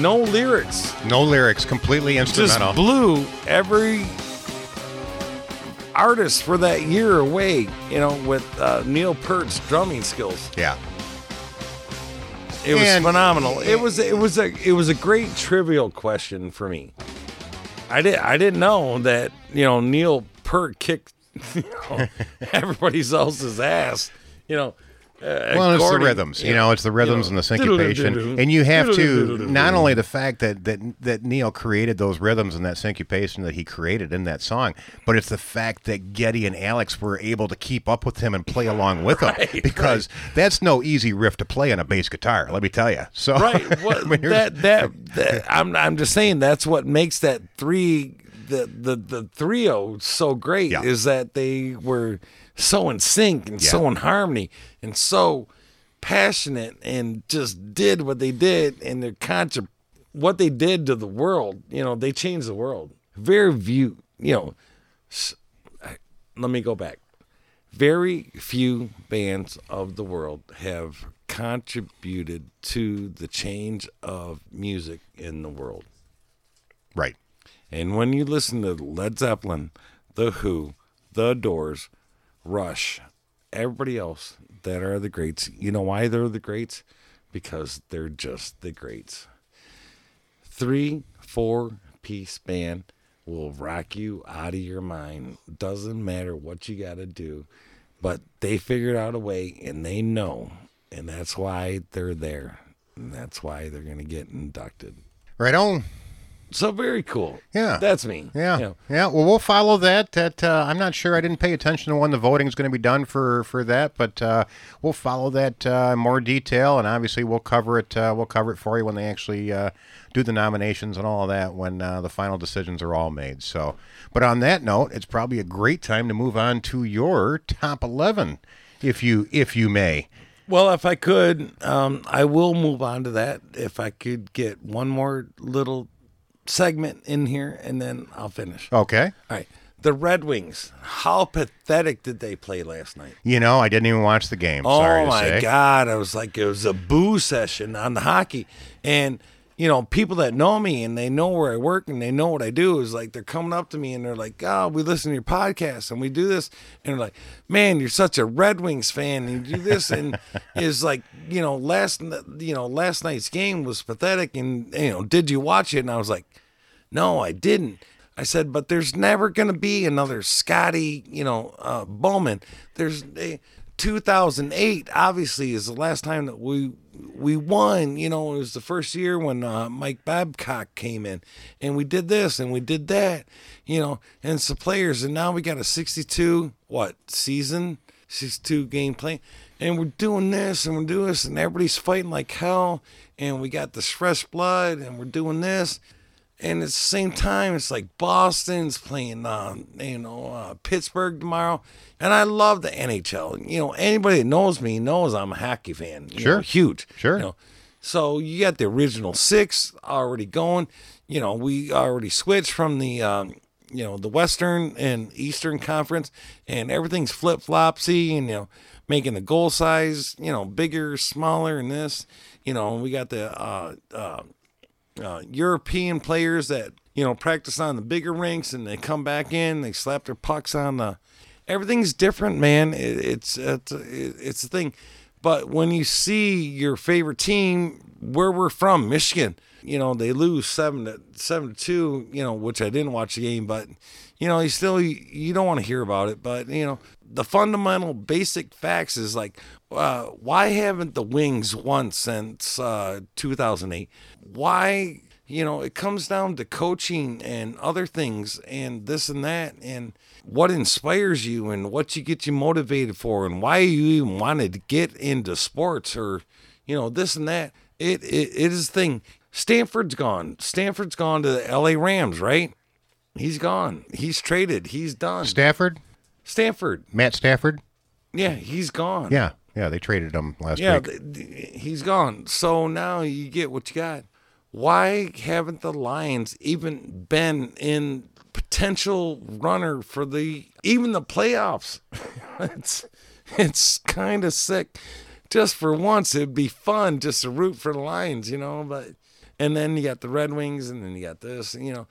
No lyrics. No lyrics, completely instrumental. Just blew every artist for that year away, with Neil Peart's drumming skills. Yeah. It was phenomenal. It was a great trivial question for me. I didn't know that, Neil Peart kicked everybody else's ass, it's the rhythms, it's the rhythms and the syncopation. And you have to, not only the fact that Neil created those rhythms and that syncopation that he created in that song, but it's the fact that Geddy and Alex were able to keep up with him and play along with him, because that's no easy riff to play on a bass guitar, let me tell you. So well, I'm just saying that's what makes that the trio so great, is that they were so in sync and so in harmony and so passionate, and just did what they did, and their what they did to the world. They changed the world. Let me go back. Very few bands of the world have contributed to the change of music in the world. Right. And when you listen to Led Zeppelin, The Who, The Doors, Rush, everybody else that are the greats, you know why they're the greats? Because they're just the greats. 3-4-piece band will rock you out of your mind. Doesn't matter what you got to do, but they figured out a way, and they know, and that's why they're there. And that's why they're going to get inducted. Right on. So very cool. Yeah. That's me. Yeah. You know. Yeah. Well, we'll follow that. I'm not sure. I didn't pay attention to when the voting is going to be done for that, but we'll follow that in more detail, and obviously we'll cover it. We'll cover it for you when they actually do the nominations and all of that, when the final decisions are all made. So, but on that note, it's probably a great time to move on to your top 11, if you may. Well, if I could, I will move on to that. If I could get one more little segment in here, and then I'll finish. Okay. All right. The Red Wings, how pathetic did they play last night? You know, I didn't even watch the game. Sorry to say. Oh, my God. I was like, it was a boo session on the hockey. And, you know, people that know me and they know where I work and they know what I do is like, they're coming up to me and they're like, oh, we listen to your podcast and we do this. And they're like, man, you're such a Red Wings fan and you do this. And it's like, you know, last night's game was pathetic. And, you know, did you watch it? And I was like, no, I didn't. I said, but there's never going to be another Scotty, you know, Bowman. There's 2008, obviously, is the last time that we won. You know, it was the first year when Mike Babcock came in, and we did this and we did that, you know, and it's the players. And now we got a 62 game plan. And we're doing this and we're doing this, and everybody's fighting like hell. And we got this fresh blood and we're doing this. And at the same time, it's like Boston's playing, Pittsburgh tomorrow. And I love the NHL. You know, anybody that knows me knows I'm a hockey fan. Sure. Huge. Sure. You know? So you got the original six already going. You know, we already switched from the, the Western and Eastern Conference. And everything's flip-flopsy and, you know, making the goal size, you know, bigger, smaller and this. You know, we got the European players that, you know, practice on the bigger rinks and they come back in, they slap their pucks on the, everything's different, man. It's a thing. But when you see your favorite team, where we're from, Michigan, you know, they lose 7-2, you know, which I didn't watch the game, but you know, you don't want to hear about it, but you know, the fundamental basic facts is like, why haven't the Wings won since 2008? Why, you know, it comes down to coaching and other things and this and that and what inspires you and what you get you motivated for and why you even wanted to get into sports or, you know, this and that. It is a thing. Stanford's gone. Stanford's gone to the LA Rams, right? He's gone. He's traded. He's done. Stanford. Matt Stafford? Yeah, he's gone. Yeah, they traded him last week. Yeah, he's gone. So now you get what you got. Why haven't the Lions even been in potential runner for the playoffs? It's kind of sick. Just for once, it'd be fun just to root for the Lions, you know. But and then you got the Red Wings, and then you got this, you know.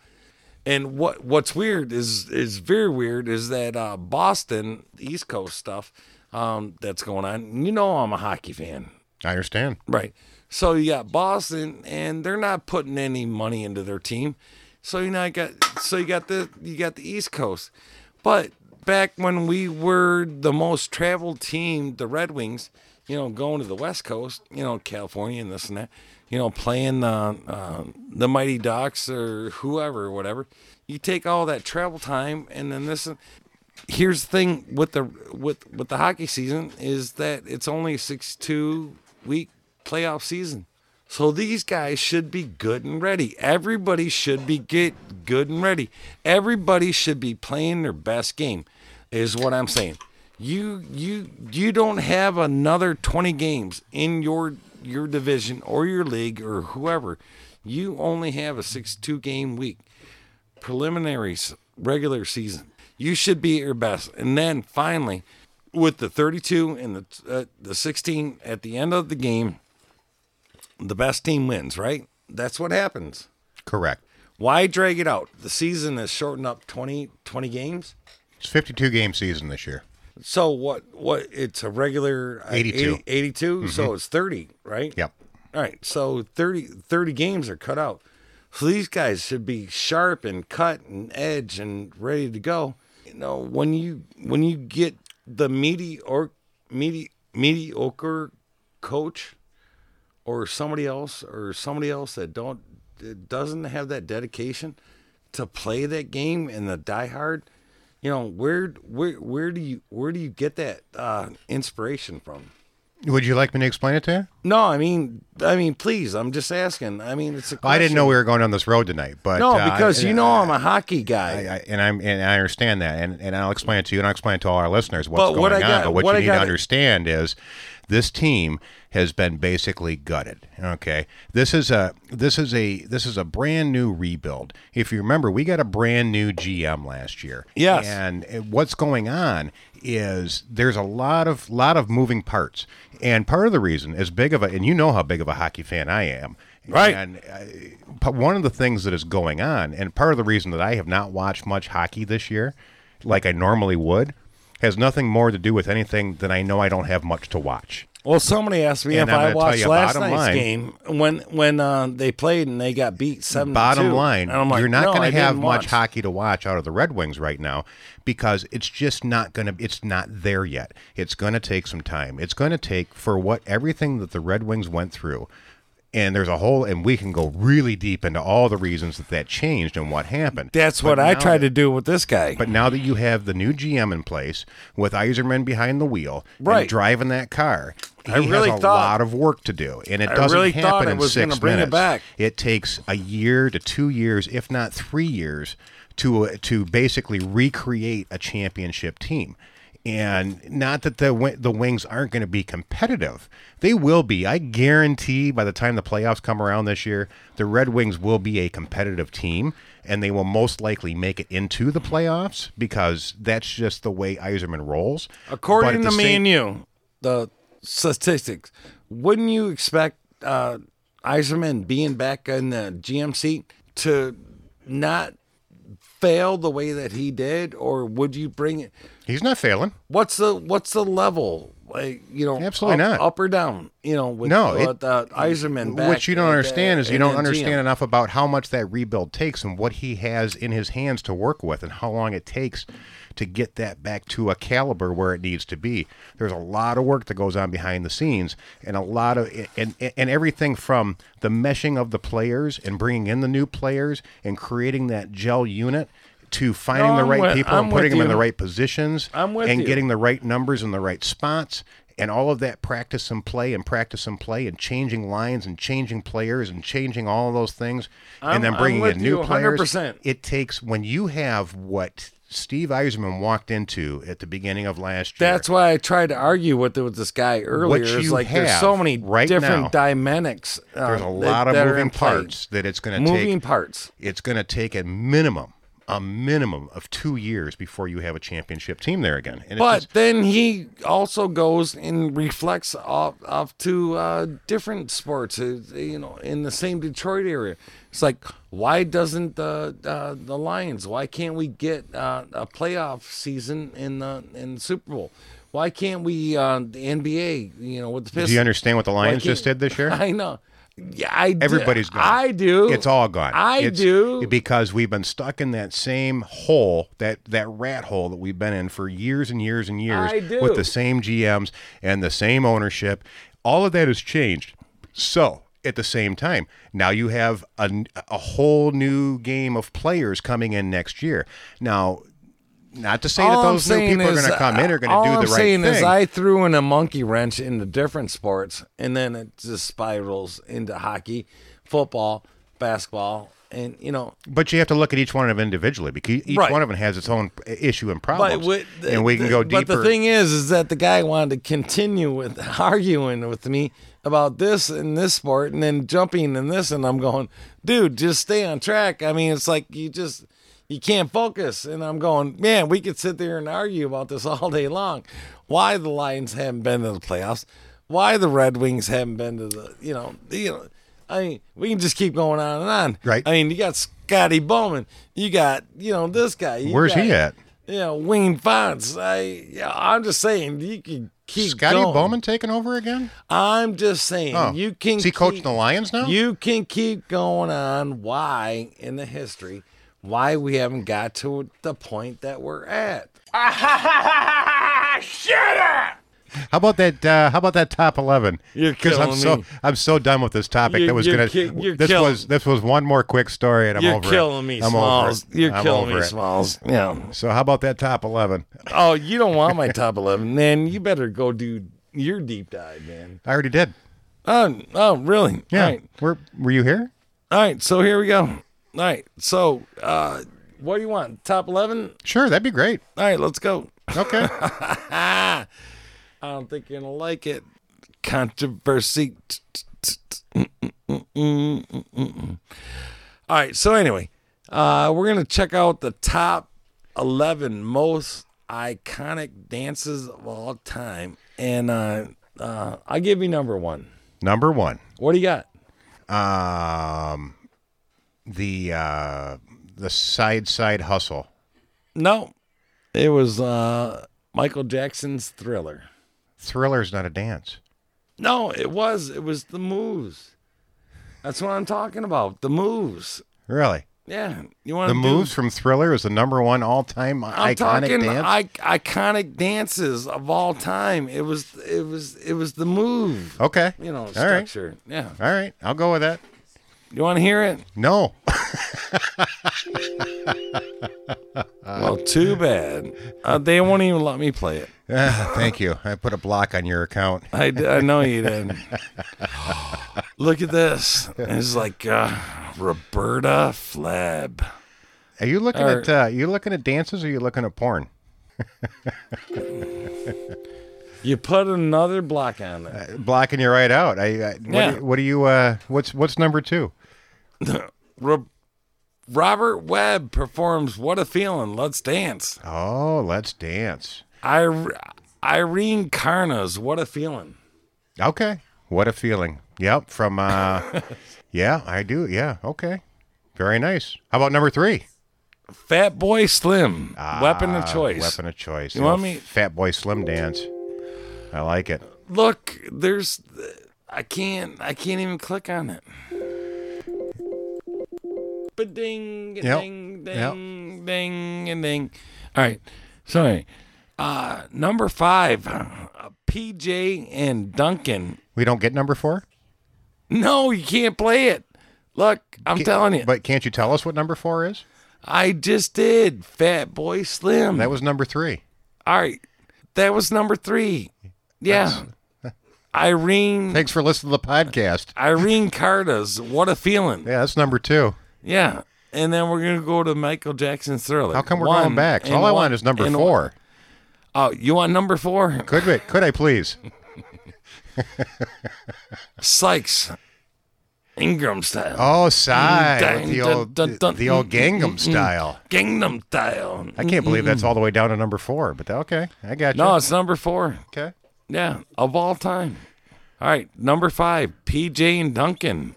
And what's weird is very weird is that Boston, East Coast stuff that's going on. You know, I'm a hockey fan. I understand. Right. So you got Boston, and they're not putting any money into their team. So you got the East Coast. But back when we were the most traveled team, the Red Wings, you know, going to the West Coast, you know, California and this and that. You know, playing the Mighty Ducks or whoever, whatever. You take all that travel time, and then this. Here's the thing with the hockey season is that it's only a 62-week playoff season, so these guys should be good and ready. Everybody should be get good and ready. Everybody should be playing their best game, is what I'm saying. You don't have another 20 games in your division or your league or whoever. You only have a 62 game week, preliminaries, regular season. You should be at your best. And then finally, with the 32 and the 16 at the end of the game, the best team wins, right? That's what happens. Correct. Why drag it out? The season is shortened up 20 games. It's 52 game season this year. So what it's a regular 82, mm-hmm. So it's 30, right? Yep. All right, so 30 games are cut out. So these guys should be sharp and cut and edge and ready to go. You know, when you get the mediocre coach or somebody else that doesn't have that dedication to play that game and the diehard, you know, where do you get that inspiration from? Would you like me to explain it to you? No, I mean, please. I'm just asking. I mean, it's a question. I didn't know we were going on this road tonight, but no, because I'm a hockey guy, and I understand that, and I'll explain it to you, and I'll explain it to all our listeners what's going on. But what you need to understand is this team has been basically gutted. Okay, this is a brand new rebuild. If you remember, we got a brand new GM last year. Yes, and what's going on is there's a lot of moving parts, and part of the reason is and you know how big of a hockey fan I am. Right. And one of the things that is going on, and part of the reason that I have not watched much hockey this year, like I normally would, has nothing more to do with anything that I know I don't have much to watch. Well, somebody asked me if I watched last night's game when they played and they got beat 7-2. Bottom line, you're not going to have much hockey to watch out of the Red Wings right now because it's just not going to. It's not there yet. It's going to take some time. It's going to take everything that the Red Wings went through. And there's a whole, and we can go really deep into all the reasons that changed and what happened. That's what I tried to do with this guy. But now that you have the new GM in place with Yzerman behind the wheel, right, and driving that car, he has a lot of work to do, and it doesn't happen in 6 minutes. It takes a year to 2 years, if not 3 years, to basically recreate a championship team. And not that the Wings aren't going to be competitive. They will be. I guarantee by the time the playoffs come around this year, the Red Wings will be a competitive team, and they will most likely make it into the playoffs because that's just the way Yzerman rolls. According to me and you, the statistics, wouldn't you expect Yzerman being back in the GM seat to not fail the way that he did, or would you bring it? He's not failing. What's the level? Like, you know, absolutely not. Up or down? You know, with Yzerman back. What you don't understand is you don't understand enough about how much that rebuild takes and what he has in his hands to work with and how long it takes to get that back to a caliber where it needs to be. There's a lot of work that goes on behind the scenes, and a lot of and everything from the meshing of the players and bringing in the new players and creating that gel unit to finding the right people and putting them in the right positions and getting the right numbers in the right spots. And all of that practice and play and changing lines and changing players and changing all of those things and then bringing in new players. It takes, when you have what Steve Yzerman walked into at the beginning of last year. That's why I tried to argue with this guy earlier. It's like there's so many different dynamics. There's a lot of moving parts that it's going to take. Moving parts. It's going to take a minimum of 2 years before you have a championship team there again. And then he also goes and reflects off to different sports, you know, in the same Detroit area. It's like, why doesn't the Lions? Why can't we get a playoff season in the Super Bowl? Why can't we the NBA? You know, with the Pistons. Do you understand what the Lions just did this year? I know. Yeah, everybody's gone. I do. It's all gone. I do. Because we've been stuck in that same hole, that rat hole that we've been in for years and years and years with the same GMs and the same ownership. All of that has changed. So at the same time, now you have a whole new game of players coming in next year. Now, not to say that those new people are going to come in or going to do the right thing. All I'm saying is I threw in a monkey wrench into different sports, and then it just spirals into hockey, football, basketball, and, you know. But you have to look at each one of them individually because each one of them has its own issue and problems, and we can go deeper. But the thing is that the guy wanted to continue with arguing with me about this and this sport and then jumping in this, and I'm going, dude, just stay on track. I mean, it's like you can't focus. And I'm going, man, we could sit there and argue about this all day long. Why the Lions haven't been to the playoffs. Why the Red Wings haven't been to the, you know, I mean, we can just keep going on and on. Right. I mean, you got Scotty Bowman. You got, you know, this guy. Where's he at? Yeah, you know, Wayne Fonts. I'm just saying, you can keep Scotty going. Scotty Bowman taking over again? I'm just saying. Oh. You can Is he coaching the Lions now? You can keep going on why in the history. Why we haven't got to the point that we're at. Shut up! How about that top 11? You're killing me. I'm so done with this topic. This was one more quick story, and I'm over it. You're killing me, Smalls. You're killing me, Smalls. Yeah. So how about that top 11? Oh, you don't want my top 11, man. You better go do your deep dive, man. I already did. Oh, really? Yeah. All right. Were you here? All right. So here we go. All right. So what do you want? Top 11? Sure. That'd be great. All right. Let's go. Okay. I don't think you're going to like it. Controversy. All right. So anyway, we're going to check out the top 11 most iconic dances of all time. And I'll give you number one. Number one. What do you got? The side hustle. No, it was Michael Jackson's Thriller. Thriller's not a dance. No, it was. It was the moves. That's what I'm talking about. The moves. Really? Yeah. You want the moves from Thriller is the number one all time iconic dance. Iconic dances of all time. It was the move. Okay. You know, structure. All right. Yeah. All right. I'll go with that. You want to hear it? No. Well, too bad. They won't even let me play it. Thank you. I put a block on your account. I know you did. Look at this. It's like Roberta Flab. Are you looking at you looking at dances or are you looking at porn? You put another block on it. Blocking you right out. What's number two? Robert Webb performs What a Feeling, Let's Dance. Oh, Let's Dance. Irene Cara's What a Feeling. Okay. What a Feeling. Yep. From, yeah, I do. Yeah. Okay. Very nice. How about number three? Fat Boy Slim. Weapon of Choice. Weapon of Choice. You want me? Fat Boy Slim dance. I like it. Look, there's, I can't even click on it. Ba-ding, ding, ding, ding, and ding. All right. Sorry. Number five, PJ and Duncan. We don't get number four? No, you can't play it. Look, I'm telling you. But can't you tell us what number four is? I just did. Fat Boy Slim. That was number three. All right. That was number three. Yeah. Irene. Thanks for listening to the podcast. Irene Cara's What a Feeling. Yeah, that's number two. Yeah. And then we're going to go to Michael Jackson's Thriller. How come we're going back? All I want is number four. Oh, you want number four? Could I please? Sykes. Ingram Style. Oh, sigh. The old Gangnam Style. Gangnam Style. I can't believe that's all the way down to number four, but okay. I got you. No, it's number four. Okay. Yeah, of all time. All right, number five, PJ and Duncan.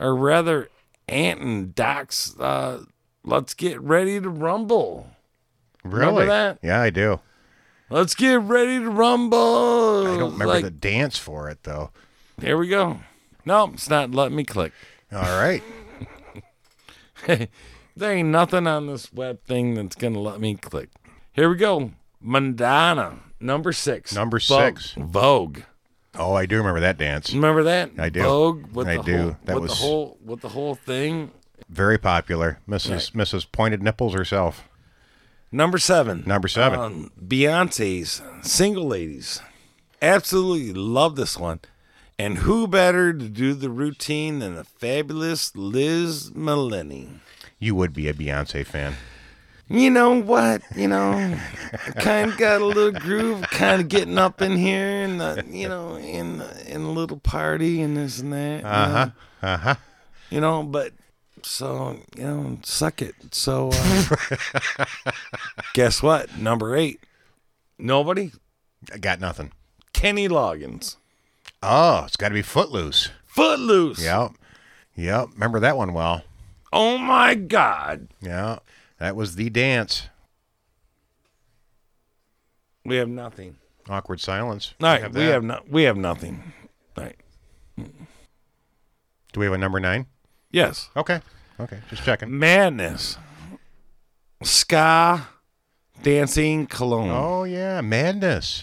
Or rather, Ant and Doc's Let's Get Ready to Rumble. Really? Remember that? Yeah, I do. Let's Get Ready to Rumble. I don't remember the dance for it, though. Here we go. Nope, it's not letting me click. All right. Hey, there ain't nothing on this web thing that's going to let me click. Here we go. Madonna, number six. Number six. Vogue. Oh, I do remember that dance. Remember that? I do. Vogue with the whole thing. Very popular. Mrs. Pointed Nipples herself. Number seven. Number seven. Beyonce's Single Ladies. Absolutely love this one. And who better to do the routine than the fabulous Liz Mileni? You would be a Beyonce fan. You know what? You know, kind of got a little groove, kind of getting up in here, and in a little party and this and that. Uh-huh. Uh-huh. You know, but so you know, suck it. So guess what? Number eight. Nobody. I got nothing. Kenny Loggins. Oh, it's got to be Footloose. Footloose. Yep. Yep. Remember that one well. Oh, my God. Yeah. That was the dance. We have nothing. Awkward silence. All right. We have nothing. All right. Do we have a number nine? Yes. Okay. Okay. Just checking. Madness. Ska dancing cologne. Oh, yeah. Madness.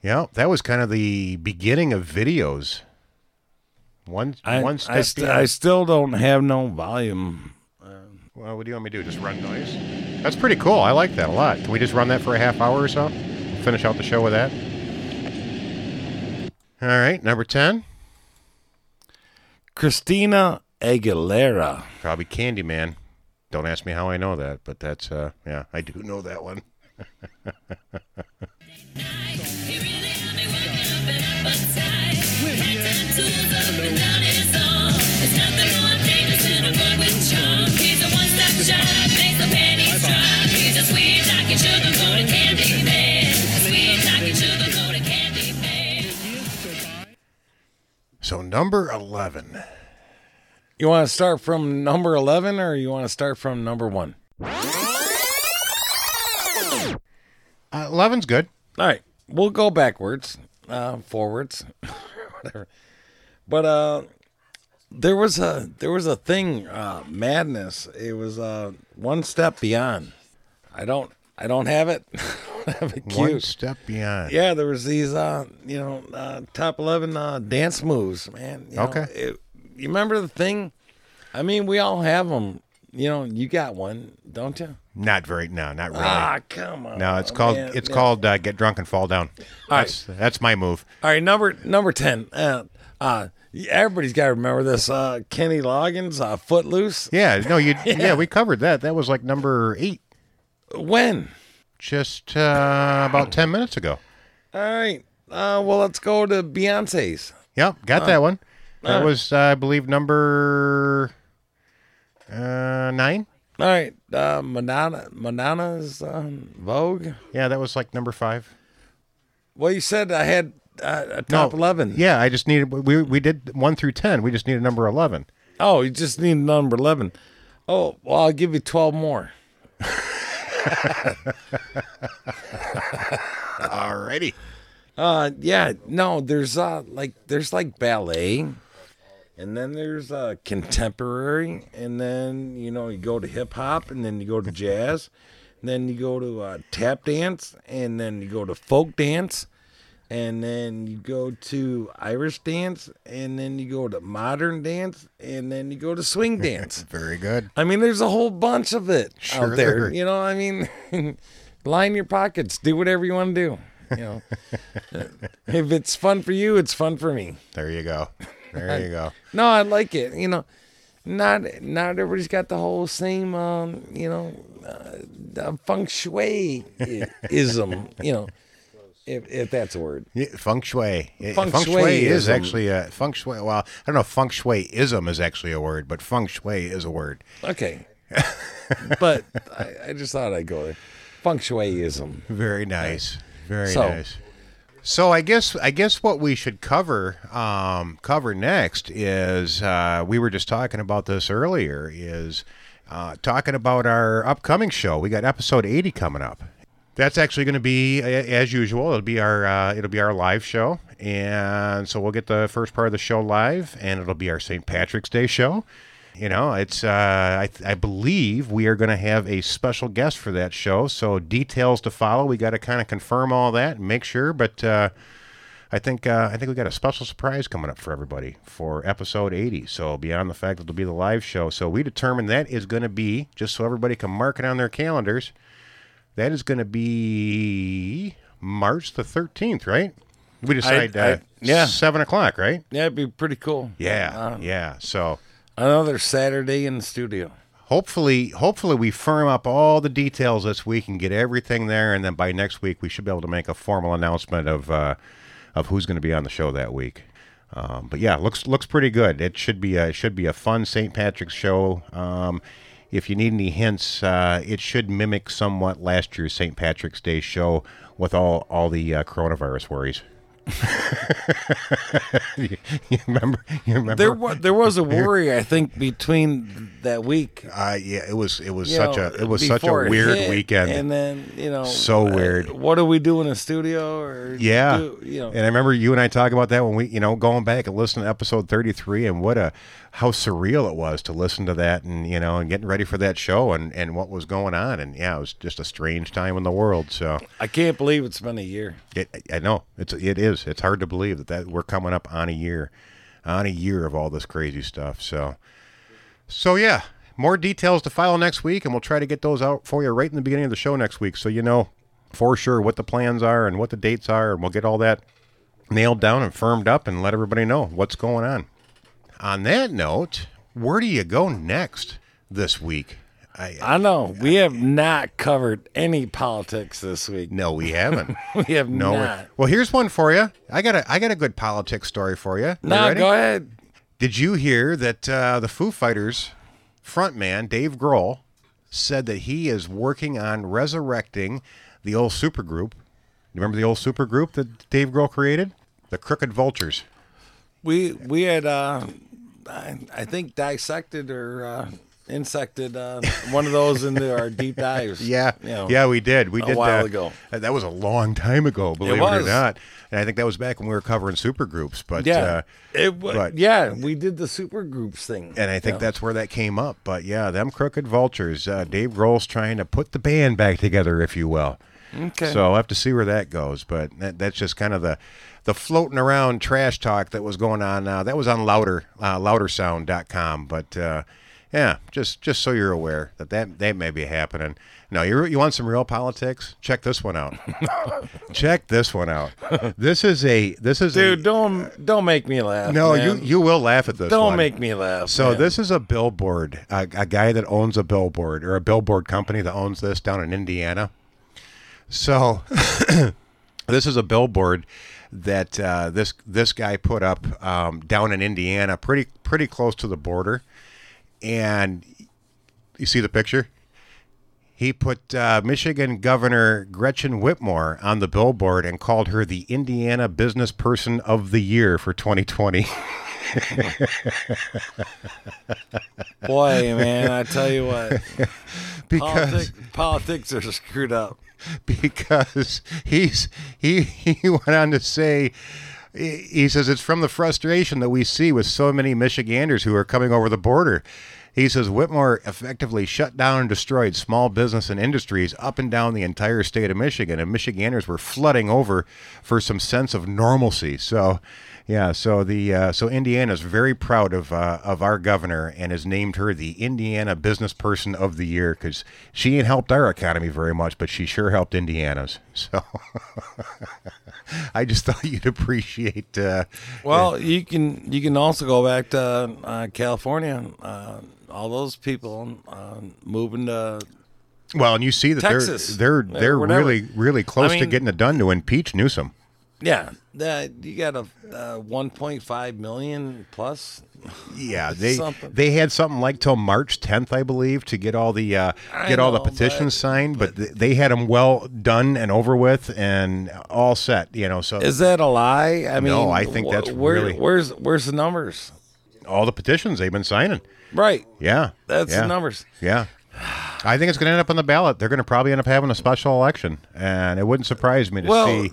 Yeah, that was kind of the beginning of videos. One step. I still don't have no volume. Well, what do you want me to do? Just run noise? That's pretty cool. I like that a lot. Can we just run that for a half hour or so? Finish out the show with that. All right, number 10. Christina Aguilera. Probably Candyman. Don't ask me how I know that, but that's, yeah, I do know that one. So number 11. You want to start from number 11 or you want to start from number 1? 11's good. All right. We'll go backwards, forwards, whatever. But there was a thing, Madness. It was One Step Beyond. I don't have it. I have it queued. One Step Beyond. Yeah, there was these top 11 dance moves, man. Okay. You remember the thing? I mean, we all have them. You know, you got one, don't you? Not really. Ah, come on. No, it's called Get Drunk and Fall Down. That's my move. All right, number 10. Everybody's got to remember this. Kenny Loggins, Footloose. Yeah, no, you. Yeah, we covered that. That was like number 8. When? Just about 10 minutes ago. All right. Well, let's go to Beyonce's. Yep, got that one. That was, I believe, number 9. All right. Madonna's Vogue. Yeah, that was like number 5. Well, you said I had a top 11. Yeah, I just needed, we did 1 through 10. We just needed number 11. Oh, you just need number 11. Oh, well, I'll give you 12 more. Alrighty. There's ballet, and then there's contemporary, and then you go to hip hop, and then you go to jazz, and then you go to tap dance, and then you go to folk dance, and then you go to Irish dance, and then you go to modern dance, and then you go to swing dance. Very good. I mean, there's a whole bunch of it out there. You know, I mean, line your pockets, do whatever you want to do. If it's fun for you, it's fun for me. There you go. No, I like it. Not everybody's got the whole same, feng shui-ism, if that's a word. Yeah, feng shui. Feng shui is actually a feng shui. Well, I don't know if feng shui-ism is actually a word, but feng shui is a word. Okay. But I just thought I'd go there. Feng shui-ism. Very nice. Right. Very nice. So I guess what we should cover next is we were just talking about this earlier. Is talking about our upcoming show. We got episode 80 coming up. That's actually going to be as usual. It'll be our live show, and so we'll get the first part of the show live, and it'll be our St. Patrick's Day show. It's I believe we are going to have a special guest for that show. So details to follow. We got to kind of confirm all that and make sure. But I think we got a special surprise coming up for everybody for episode 80. So beyond the fact that it'll be the live show, so we determined that is going to be, just so everybody can mark it on their calendars, that is going to be March the 13th, right? We decided 7:00, right? Yeah, it'd be pretty cool. Yeah, So. Another Saturday in the studio. Hopefully we firm up all the details this week and get everything there, and then by next week we should be able to make a formal announcement of who's going to be on the show that week. But yeah, looks pretty good. It should be a fun St. Patrick's show. If you need any hints, it should mimic somewhat last year's St. Patrick's Day show with all the coronavirus worries. You remember? There was a worry, I think, between that week. It was such a weird weekend, and then so weird. What do we do in the studio? And I remember you and I talking about that when we, going back and listening to episode 33, and how surreal it was to listen to that, and and getting ready for that show, and what was going on, and it was just a strange time in the world. So I can't believe it's been a year. I know it is. It's hard to believe that we're coming up on a year of all this crazy stuff. So yeah, more details to file next week, and we'll try to get those out for you right in the beginning of the show next week, so for sure what the plans are and what the dates are, and we'll get all that nailed down and firmed up and let everybody know what's going on. On that note, where do you go next this week? I know. We have not covered any politics this week. No, we haven't. We have no, not. Well, here's one for you. I got a good politics story for you. No, go ahead. Did you hear that the Foo Fighters frontman, Dave Grohl, said that he is working on resurrecting the old supergroup? You remember the old supergroup that Dave Grohl created? The Crooked Vultures. We had, I think, dissected or... Insected one of those into our deep dives. Yeah, you know, yeah, we did. We did a while ago. That was a long time ago, believe it or not. And I think that was back when we were covering supergroups. But yeah, we did the supergroups thing. And I think that's where that came up. But yeah, them Crooked Vultures. Dave Grohl's trying to put the band back together, if you will. Okay. So I'll have to see where that goes. But that's just kind of the floating around trash talk that was going on. That was on loudersound.com. But. Yeah, just so you're aware that may be happening. No, you want some real politics? Check this one out. Check this one out. Dude, don't make me laugh. No, man. You will laugh at this. Don't make me laugh. So man. This is a billboard, a guy that owns a billboard or a billboard company that owns this down in Indiana. So this is a billboard that this guy put up down in Indiana, pretty close to the border. And you see the picture? He put Michigan Governor Gretchen Whitmer on the billboard and called her the Indiana Business Person of the Year for 2020. Boy, man, I tell you what. Because politics are screwed up. Because he went on to say... He says, it's from the frustration that we see with so many Michiganders who are coming over the border. He says, Whitmer effectively shut down and destroyed small business and industries up and down the entire state of Michigan, and Michiganders were flooding over for some sense of normalcy. So, yeah, so Indiana's very proud of our governor and has named her the Indiana Business Person of the Year because she ain't helped our economy very much, but she sure helped Indiana's. So I just thought you'd appreciate. You can also go back to California. All those people moving to and you see that Texas, they're really close to getting it done to impeach Newsom. Yeah, you got a 1.5 million plus. Yeah, they had something like till March 10th, I believe, to get all the petitions signed, but they had them well done and over with and all set. You know, so is that a lie? I mean, no, I think that's where's the numbers? All the petitions they've been signing. Right. Yeah. That's the numbers. Yeah. I think it's going to end up on the ballot. They're going to probably end up having a special election, and it wouldn't surprise me to see. Well,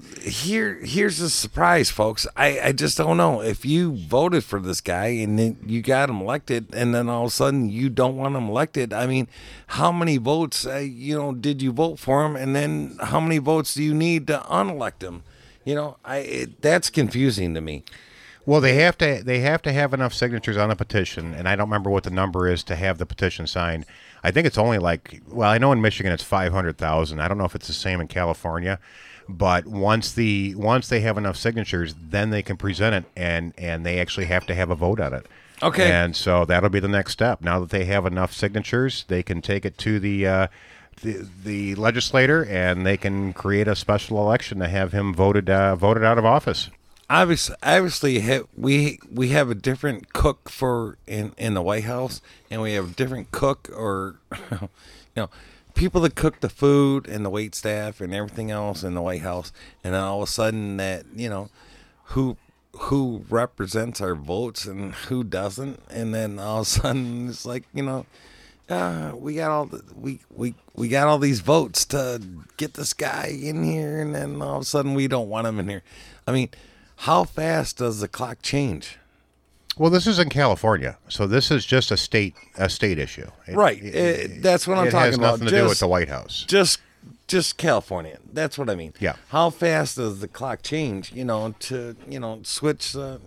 here's the surprise, folks. I just don't know. If you voted for this guy and then you got him elected, and then all of a sudden you don't want him elected, I mean, how many votes, did you vote for him, and then how many votes do you need to unelect him? You know, that's confusing to me. Well, they have to have enough signatures on a petition, and I don't remember what the number is to have the petition signed. I think it's only I know in Michigan it's 500,000. I don't know if it's the same in California, but once they have enough signatures, then they can present it, and they actually have to have a vote on it. Okay. And so that'll be the next step. Now that they have enough signatures, they can take it to the legislator, and they can create a special election to have him voted out of office. Obviously, we have a different cook for in the White House, and we have a different cook or, people that cook the food and the wait staff and everything else in the White House, and then all of a sudden that, who represents our votes and who doesn't, and then all of a sudden it's like, we got all we got all these votes to get this guy in here, and then all of a sudden we don't want him in here. I mean. How fast does the clock change? Well, this is in California, so this is just a state issue. Right. That's what I'm talking about. It has nothing to do with the White House. Just California. That's what I mean. Yeah. How fast does the clock change, to switch the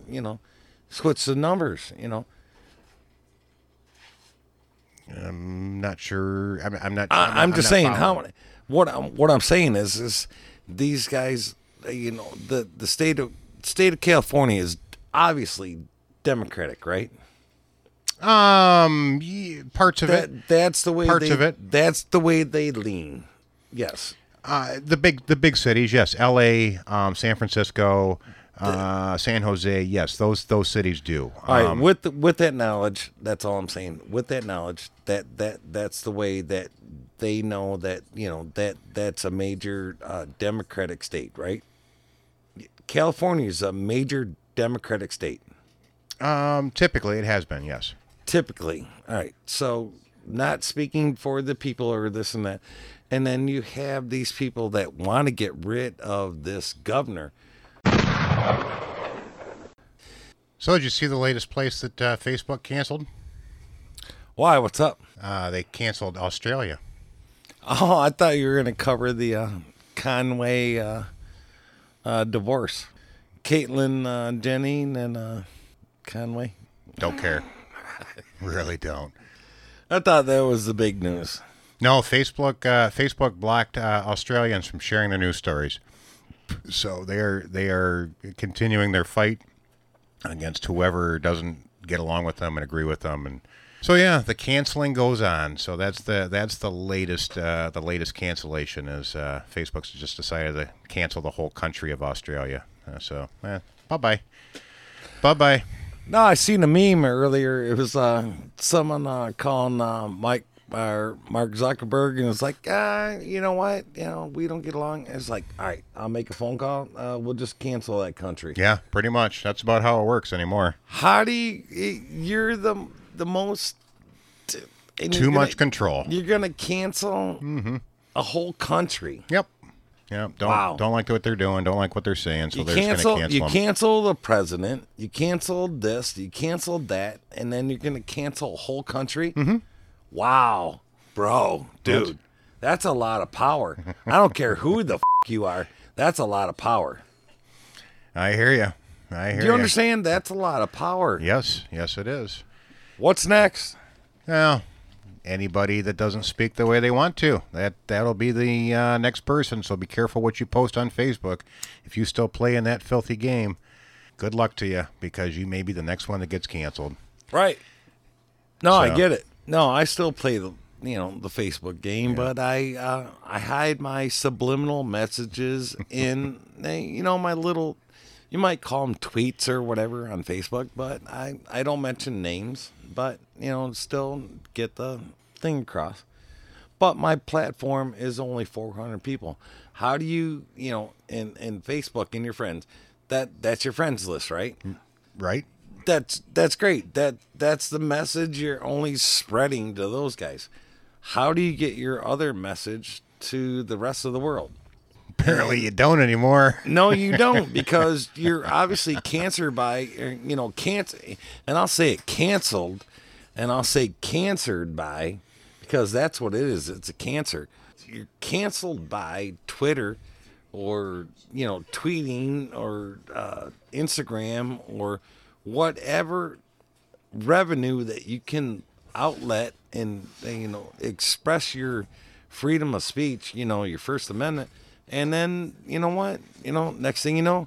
numbers, I'm not sure. I'm not. I'm just saying how. What I'm saying is these guys. The state of state of California is obviously Democratic, right? Parts of it. That's the way. Parts of it. That's the way they lean. Yes. The big cities. Yes, L.A., San Francisco, San Jose. Yes, those cities do. All right. With that knowledge, that's all I'm saying. With that knowledge, that's the way that they know that that's a major Democratic state, right? California is a major Democratic state. Typically, it has been, yes. Typically. All right. So, not speaking for the people or this and that. And then you have these people that want to get rid of this governor. So, did you see the latest place that Facebook canceled? Why? What's up? They canceled Australia. Oh, I thought you were going to cover the Conway divorce. Caitlyn Jennings and... Conway. Don't care. Really don't. I thought that was the big news. No, Facebook blocked Australians from sharing their news stories. So they are continuing their fight against whoever doesn't get along with them and agree with them. And so yeah, the canceling goes on. So that's the latest cancellation is Facebook's just decided to cancel the whole country of Australia. Bye bye. No, I seen a meme earlier. It was someone calling Mark Zuckerberg, and it's like, you know what? You know, we don't get along. It's like, all right, I'll make a phone call. We'll just cancel that country. Yeah, pretty much. That's about how it works anymore. How do you're the most... Too much control. You're going to cancel a whole country. Yep. Yeah, don't like what they're doing, don't like what they're saying, so they're just going to cancel them. You cancel the president, you cancel this, you cancel that, and then you're going to cancel a whole country? Mm-hmm. Wow, bro, dude, that's a lot of power. I don't care who the you are, that's a lot of power. I hear you. Do you understand? That's a lot of power. Yes, it is. What's next? Well... Anybody that doesn't speak the way they want to, that'll be the next person. So be careful what you post on Facebook. If you still play in that filthy game, good luck to you, because you may be the next one that gets canceled. Right. No, I get it. No, I still play the Facebook game, but I hide my subliminal messages in my little, you might call them tweets or whatever on Facebook, but I don't mention names, but still get the thing across. But my platform is only 400 people. How do you, in Facebook and your friends, that's your friends list, right? Right. That's great. That's the message you're only spreading to those guys. How do you get your other message to the rest of the world? Apparently you don't anymore. No, you don't, because you're obviously cancered by, because that's what it is. It's a cancer. You're canceled by Twitter or, tweeting or Instagram or whatever revenue that you can outlet and, express your freedom of speech, your First Amendment. And then, you know what? Next thing you know,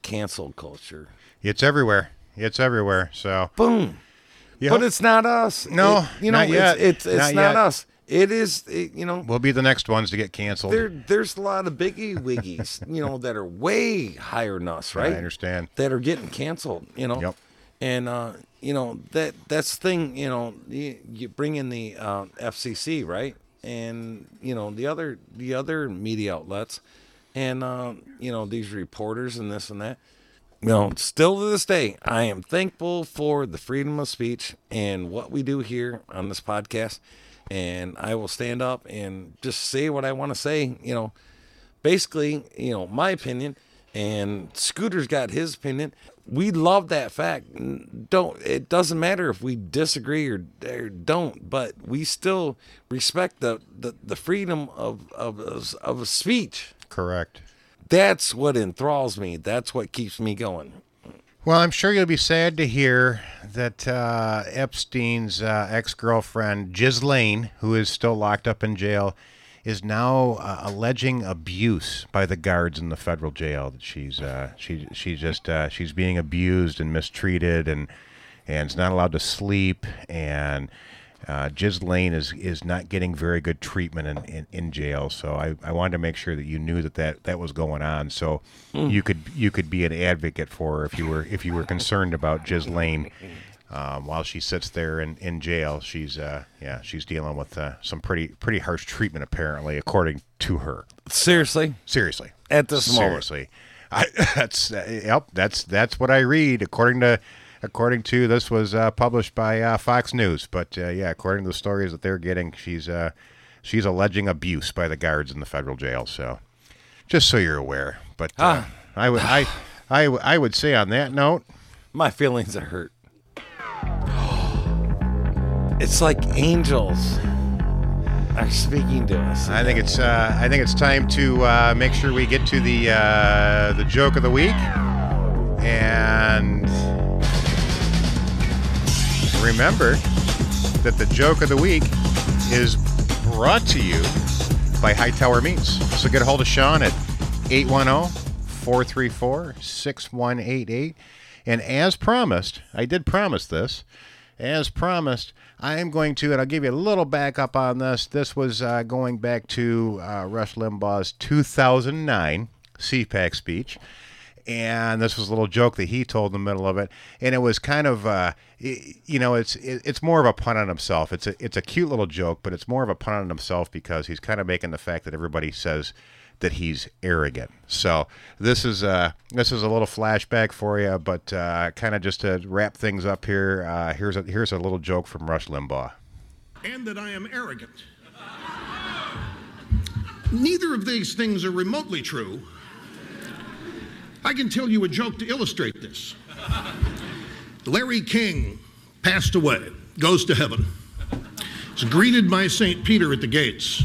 cancel culture. It's everywhere. So boom. Yep. But it's not us. No, not yet. It's not us. It is, We'll be the next ones to get canceled. There's a lot of biggie wiggies, that are way higher than us, right? I understand. That are getting canceled, Yep. And, that's the thing, you bring in the FCC, right? And, the other media outlets and, these reporters and this and that. Still to this day, I am thankful for the freedom of speech and what we do here on this podcast. And I will stand up and just say what I want to say, basically, my opinion. And Scooter's got his opinion. We love that fact. It doesn't matter if we disagree or don't, but we still respect the freedom of speech. Correct. That's what enthralls me. That's what keeps me going. Well, I'm sure you'll be sad to hear that Epstein's ex-girlfriend, Ghislaine, who is still locked up in jail, is now alleging abuse by the guards in the federal jail. That she's being abused and mistreated, and is not allowed to sleep, and Ghislaine is not getting very good treatment in jail. So I wanted to make sure that you knew that was going on, so you could be an advocate for her if you were concerned about Ghislaine. While she sits there in jail, she's dealing with some pretty harsh treatment, apparently, according to her. Seriously, at this moment. Seriously, that's what I read according to this was published by Fox News. But according to the stories that they're getting, she's alleging abuse by the guards in the federal jail. So, just so you're aware. But I would say on that note, my feelings are hurt. It's like angels are speaking to us. I think it's time to make sure we get to the joke of the week, and remember that the joke of the week is brought to you by Hightower Meats. So get a hold of Sean at 810-434-6188, and as promised, I did promise this. As promised, I am going to, and I'll give you a little backup on this. This was going back to Rush Limbaugh's 2009 CPAC speech. And this was a little joke that he told in the middle of it. And it was kind of, it's more of a pun on himself. It's a cute little joke, but it's more of a pun on himself because he's kind of making the fact that everybody says that he's arrogant. So this is a little flashback for you, but kind of just to wrap things up here, here's a little joke from Rush Limbaugh. And that I am arrogant. Neither of these things are remotely true. I can tell you a joke to illustrate this. Larry King passed away, goes to heaven. He's greeted by St. Peter at the gates.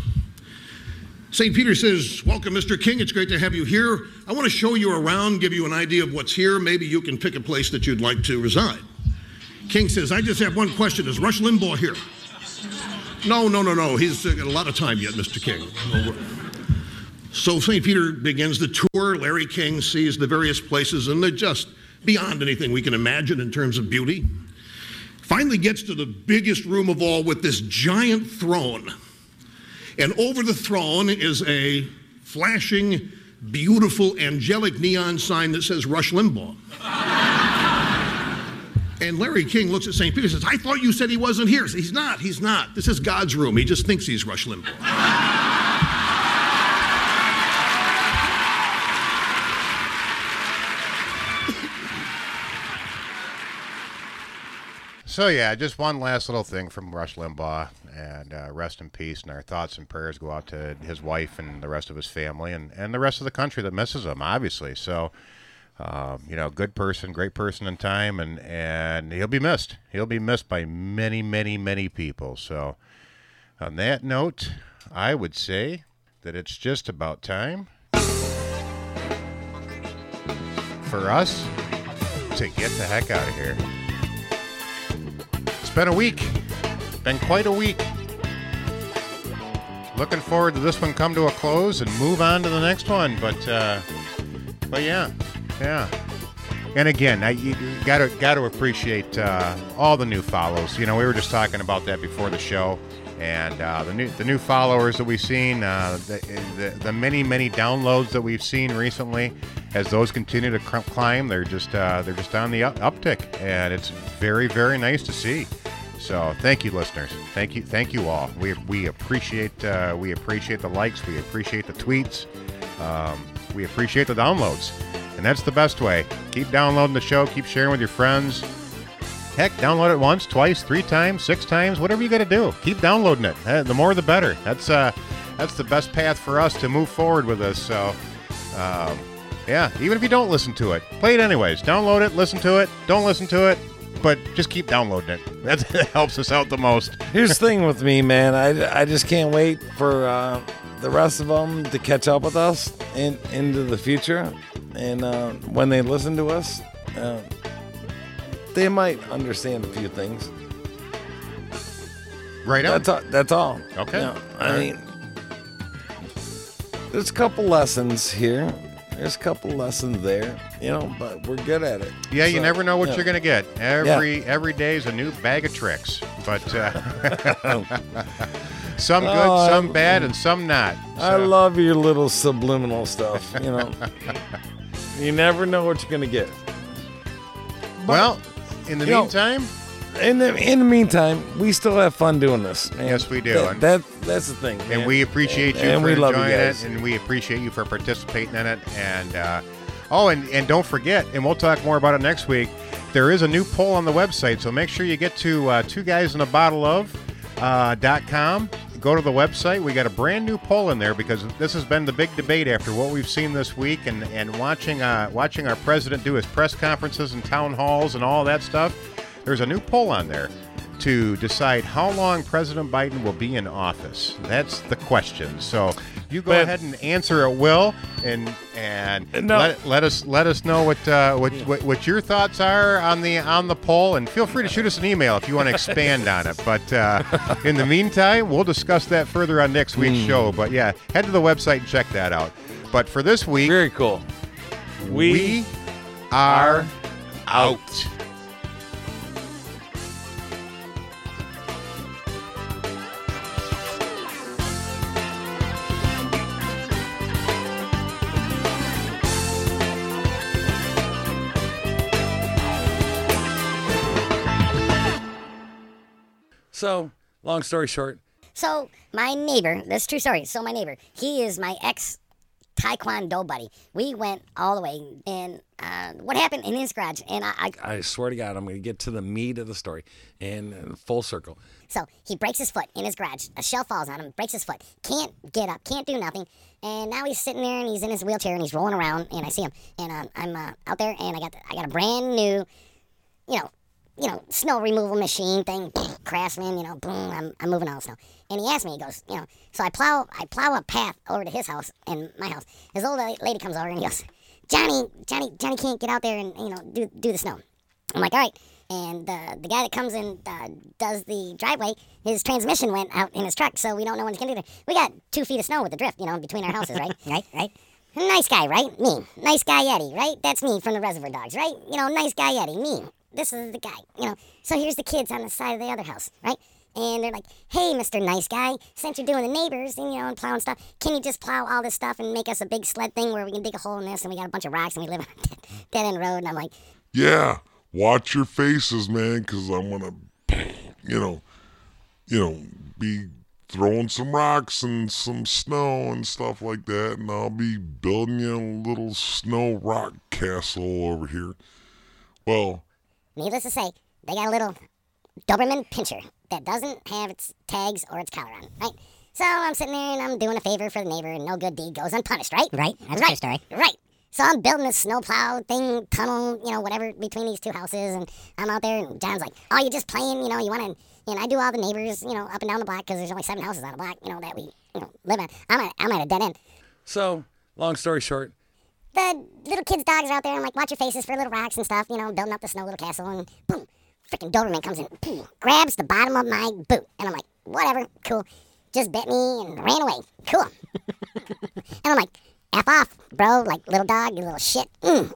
St. Peter says, "Welcome, Mr. King. It's great to have you here. I want to show you around, give you an idea of what's here. Maybe you can pick a place that you'd like to reside." King says, "I just have one question. Is Rush Limbaugh here?" No. He's got a lot of time yet, Mr. King. So St. Peter begins the tour. Larry King sees the various places, and they're just beyond anything we can imagine in terms of beauty. Finally gets to the biggest room of all with this giant throne. And over the throne is a flashing, beautiful, angelic neon sign that says Rush Limbaugh. And Larry King looks at St. Peter and says, "I thought you said he wasn't here." Says, He's not. This is God's room. He just thinks he's Rush Limbaugh. So, just one last little thing from Rush Limbaugh, and rest in peace, and our thoughts and prayers go out to his wife and the rest of his family and the rest of the country that misses him, obviously. So, good person, great person in time, and he'll be missed. He'll be missed by many, many, many people. So, on that note, I would say that it's just about time for us to get the heck out of here. Been quite a week. Looking forward to this one come to a close and move on to the next one, but yeah. And again, you got to appreciate all the new follows. We were just talking about that before the show, and the new followers that we've seen, the many downloads that we've seen recently. As those continue to climb, they're just on the uptick, and it's very, very nice to see. So thank you, listeners. Thank you all. We appreciate the likes. We appreciate the tweets. We appreciate the downloads, and that's the best way. Keep downloading the show. Keep sharing with your friends. Heck, download it once, twice, three times, six times, whatever you got to do. Keep downloading it. The more, the better. That's the best path for us to move forward with this. So. Even if you don't listen to it, play it anyways. Download it, listen to it, don't listen to it, but just keep downloading it. That helps us out the most. Here's the thing with me, man. I just can't wait for the rest of them to catch up with us into the future. And when they listen to us, they might understand a few things. Right on. That's all. Okay. You know, I mean, There's a couple lessons here. There's a couple lessons there, you know, but we're good at it. Yeah, so, you never know what you're going to get. Every day is a new bag of tricks, but some good, some bad, and some not. So. I love your little subliminal stuff, you know. You never know what you're going to get. But, well, in the meantime... In the meantime, we still have fun doing this. Man. Yes, we do. That's the thing. Man. And we appreciate you for enjoying it, and we appreciate you for participating in it. And and don't forget, and we'll talk more about it next week. There is a new poll on the website, so make sure you get to twoguysinabottle.com. Go to the website. We got a brand new poll in there because this has been the big debate after what we've seen this week, and watching our president do his press conferences and town halls and all that stuff. There's a new poll on there to decide how long President Biden will be in office. That's the question. So you go ahead and answer at will, and let us know what your thoughts are on the poll, and feel free to shoot us an email if you want to expand on it. But in the meantime, we'll discuss that further on next week's show. But yeah, head to the website and check that out. But for this week, very cool. We are out. So, long story short. So, my neighbor, this is a true story. So, my neighbor, he is my ex-taekwondo buddy. We went all the way, and what happened in his garage? And I swear to God, I'm going to get to the meat of the story in full circle. So, he breaks his foot in his garage. A shell falls on him, breaks his foot. Can't get up, can't do nothing. And now he's sitting there, and he's in his wheelchair, and he's rolling around, and I see him. And I'm out there, and I got a brand new, you know, snow removal machine thing, Craftsman, I'm moving all the snow. And he asked me, he goes, so I plow a path over to his house and my house. His old lady comes over and he goes, Johnny can't get out there and, do the snow. I'm like, all right. And the guy that comes and does the driveway, his transmission went out in his truck, so we don't know when he's going to do it. We got 2 feet of snow with the drift, between our houses, right? Right. Nice guy, right? Me. Nice guy, Eddie, right? That's me from the Reservoir Dogs, right? Nice guy, Eddie, me. This is the guy, So here's the kids on the side of the other house, right? And they're like, hey, Mr. Nice Guy, since you're doing the neighbors and, and plowing stuff, can you just plow all this stuff and make us a big sled thing where we can dig a hole in this and we got a bunch of rocks and we live on a dead-end road? And I'm like, yeah, watch your faces, man, because I'm going to, be throwing some rocks and some snow and stuff like that, and I'll be building you a little snow rock castle over here. Well... Needless to say, they got a little Doberman pincher that doesn't have its tags or its collar on, right? So I'm sitting there, and I'm doing a favor for the neighbor, and no good deed goes unpunished, right? Right. That's right. A true story. Right. So I'm building this snowplow thing, tunnel, whatever, between these two houses, and I'm out there, and John's like, oh, you're just playing, you want to... And I do all the neighbors, up and down the block, because there's only 7 houses on the block, that we, live on. I'm at a dead end. So, long story short... The little kids' dogs are out there. I'm like, watch your faces for little rocks and stuff, building up the snow little castle. And boom, freaking Doberman comes in, boom, grabs the bottom of my boot. And I'm like, whatever, cool. Just bit me and ran away. Cool. And I'm like, F off, bro. Like, little dog, you little shit. So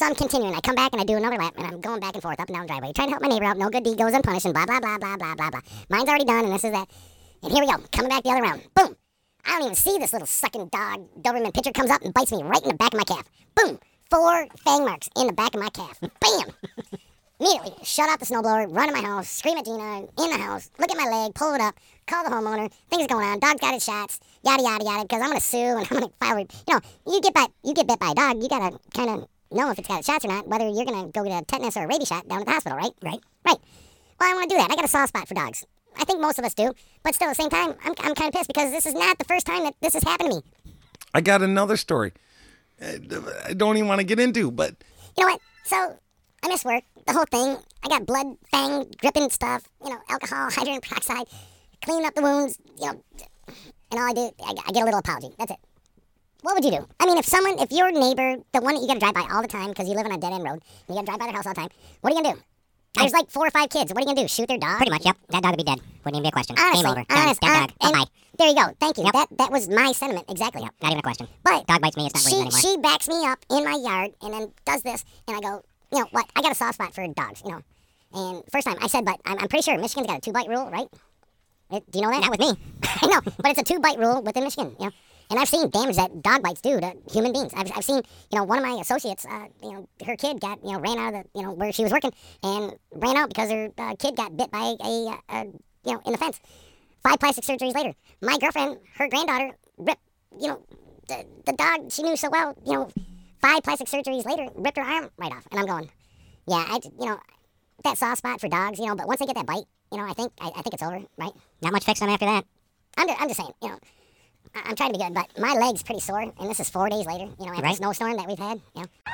I'm continuing. I come back and I do another lap, and I'm going back and forth, up and down the driveway, trying to help my neighbor out. No good deed goes unpunished, and blah, blah, blah, blah, blah, blah, blah. Mine's already done, and this is that. And here we go. Coming back the other round. Boom. I don't even see this little sucking dog. Doberman pitcher comes up and bites me right in the back of my calf. Boom! 4 fang marks in the back of my calf. Bam! Immediately, shut off the snowblower, run to my house, scream at Gina, in the house, look at my leg, pull it up, call the homeowner, things going on, dog's got his shots, yada, yada, yada, because I'm going to sue and I'm going to file, you get bit by a dog, you got to kind of know if it's got its shots or not, whether you're going to go get a tetanus or a rabies shot down at the hospital, right? Right. Right. Well, I want to do that. I got a soft spot for dogs. I think most of us do, but still, at the same time, I'm kind of pissed because this is not the first time that this has happened to me. I got another story I don't even want to get into, but... You know what? So, I miss work, the whole thing. I got blood, fang, dripping stuff, alcohol, hydrogen peroxide, clean up the wounds, and all I do, I get a little apology. That's it. What would you do? I mean, if your neighbor, the one that you got to drive by all the time because you live on a dead-end road, and you got to drive by their house all the time, what are you going to do? There's like 4 or 5 kids. What are you going to do? Shoot their dog? Pretty much, yep. That dog would be dead. Wouldn't even be a question. Honestly, game over. Honest, dead dog. Bye-bye. There you go. Thank you. Yep. That was my sentiment. Exactly. Yep. Not even a question. But dog bites me. It's not breathing anymore. She backs me up in my yard and then does this. And I go, you know what? I got a soft spot for dogs, you know. And first time I said, but I'm pretty sure Michigan's got a 2-bite rule, right? Do you know that? Not with me. I know, but it's a 2-bite rule within Michigan, you know. And I've seen damage that dog bites do to human beings. I've seen, you know, one of my associates, you know, her kid got, you know, ran out of the, you know, where she was working and ran out because her kid got bit by a you know, in the fence. 5 plastic surgeries later, my girlfriend, her granddaughter, ripped, you know, the dog she knew so well, you know, 5 plastic surgeries later, ripped her arm right off. And I'm going, yeah, you know, that soft spot for dogs, you know, but once they get that bite, you know, I think it's over, right? Not much fixing them after that. I'm just saying, you know. I'm trying to be good, but my leg's pretty sore, and this is 4 days later, you know, after the snowstorm that we've had, you know.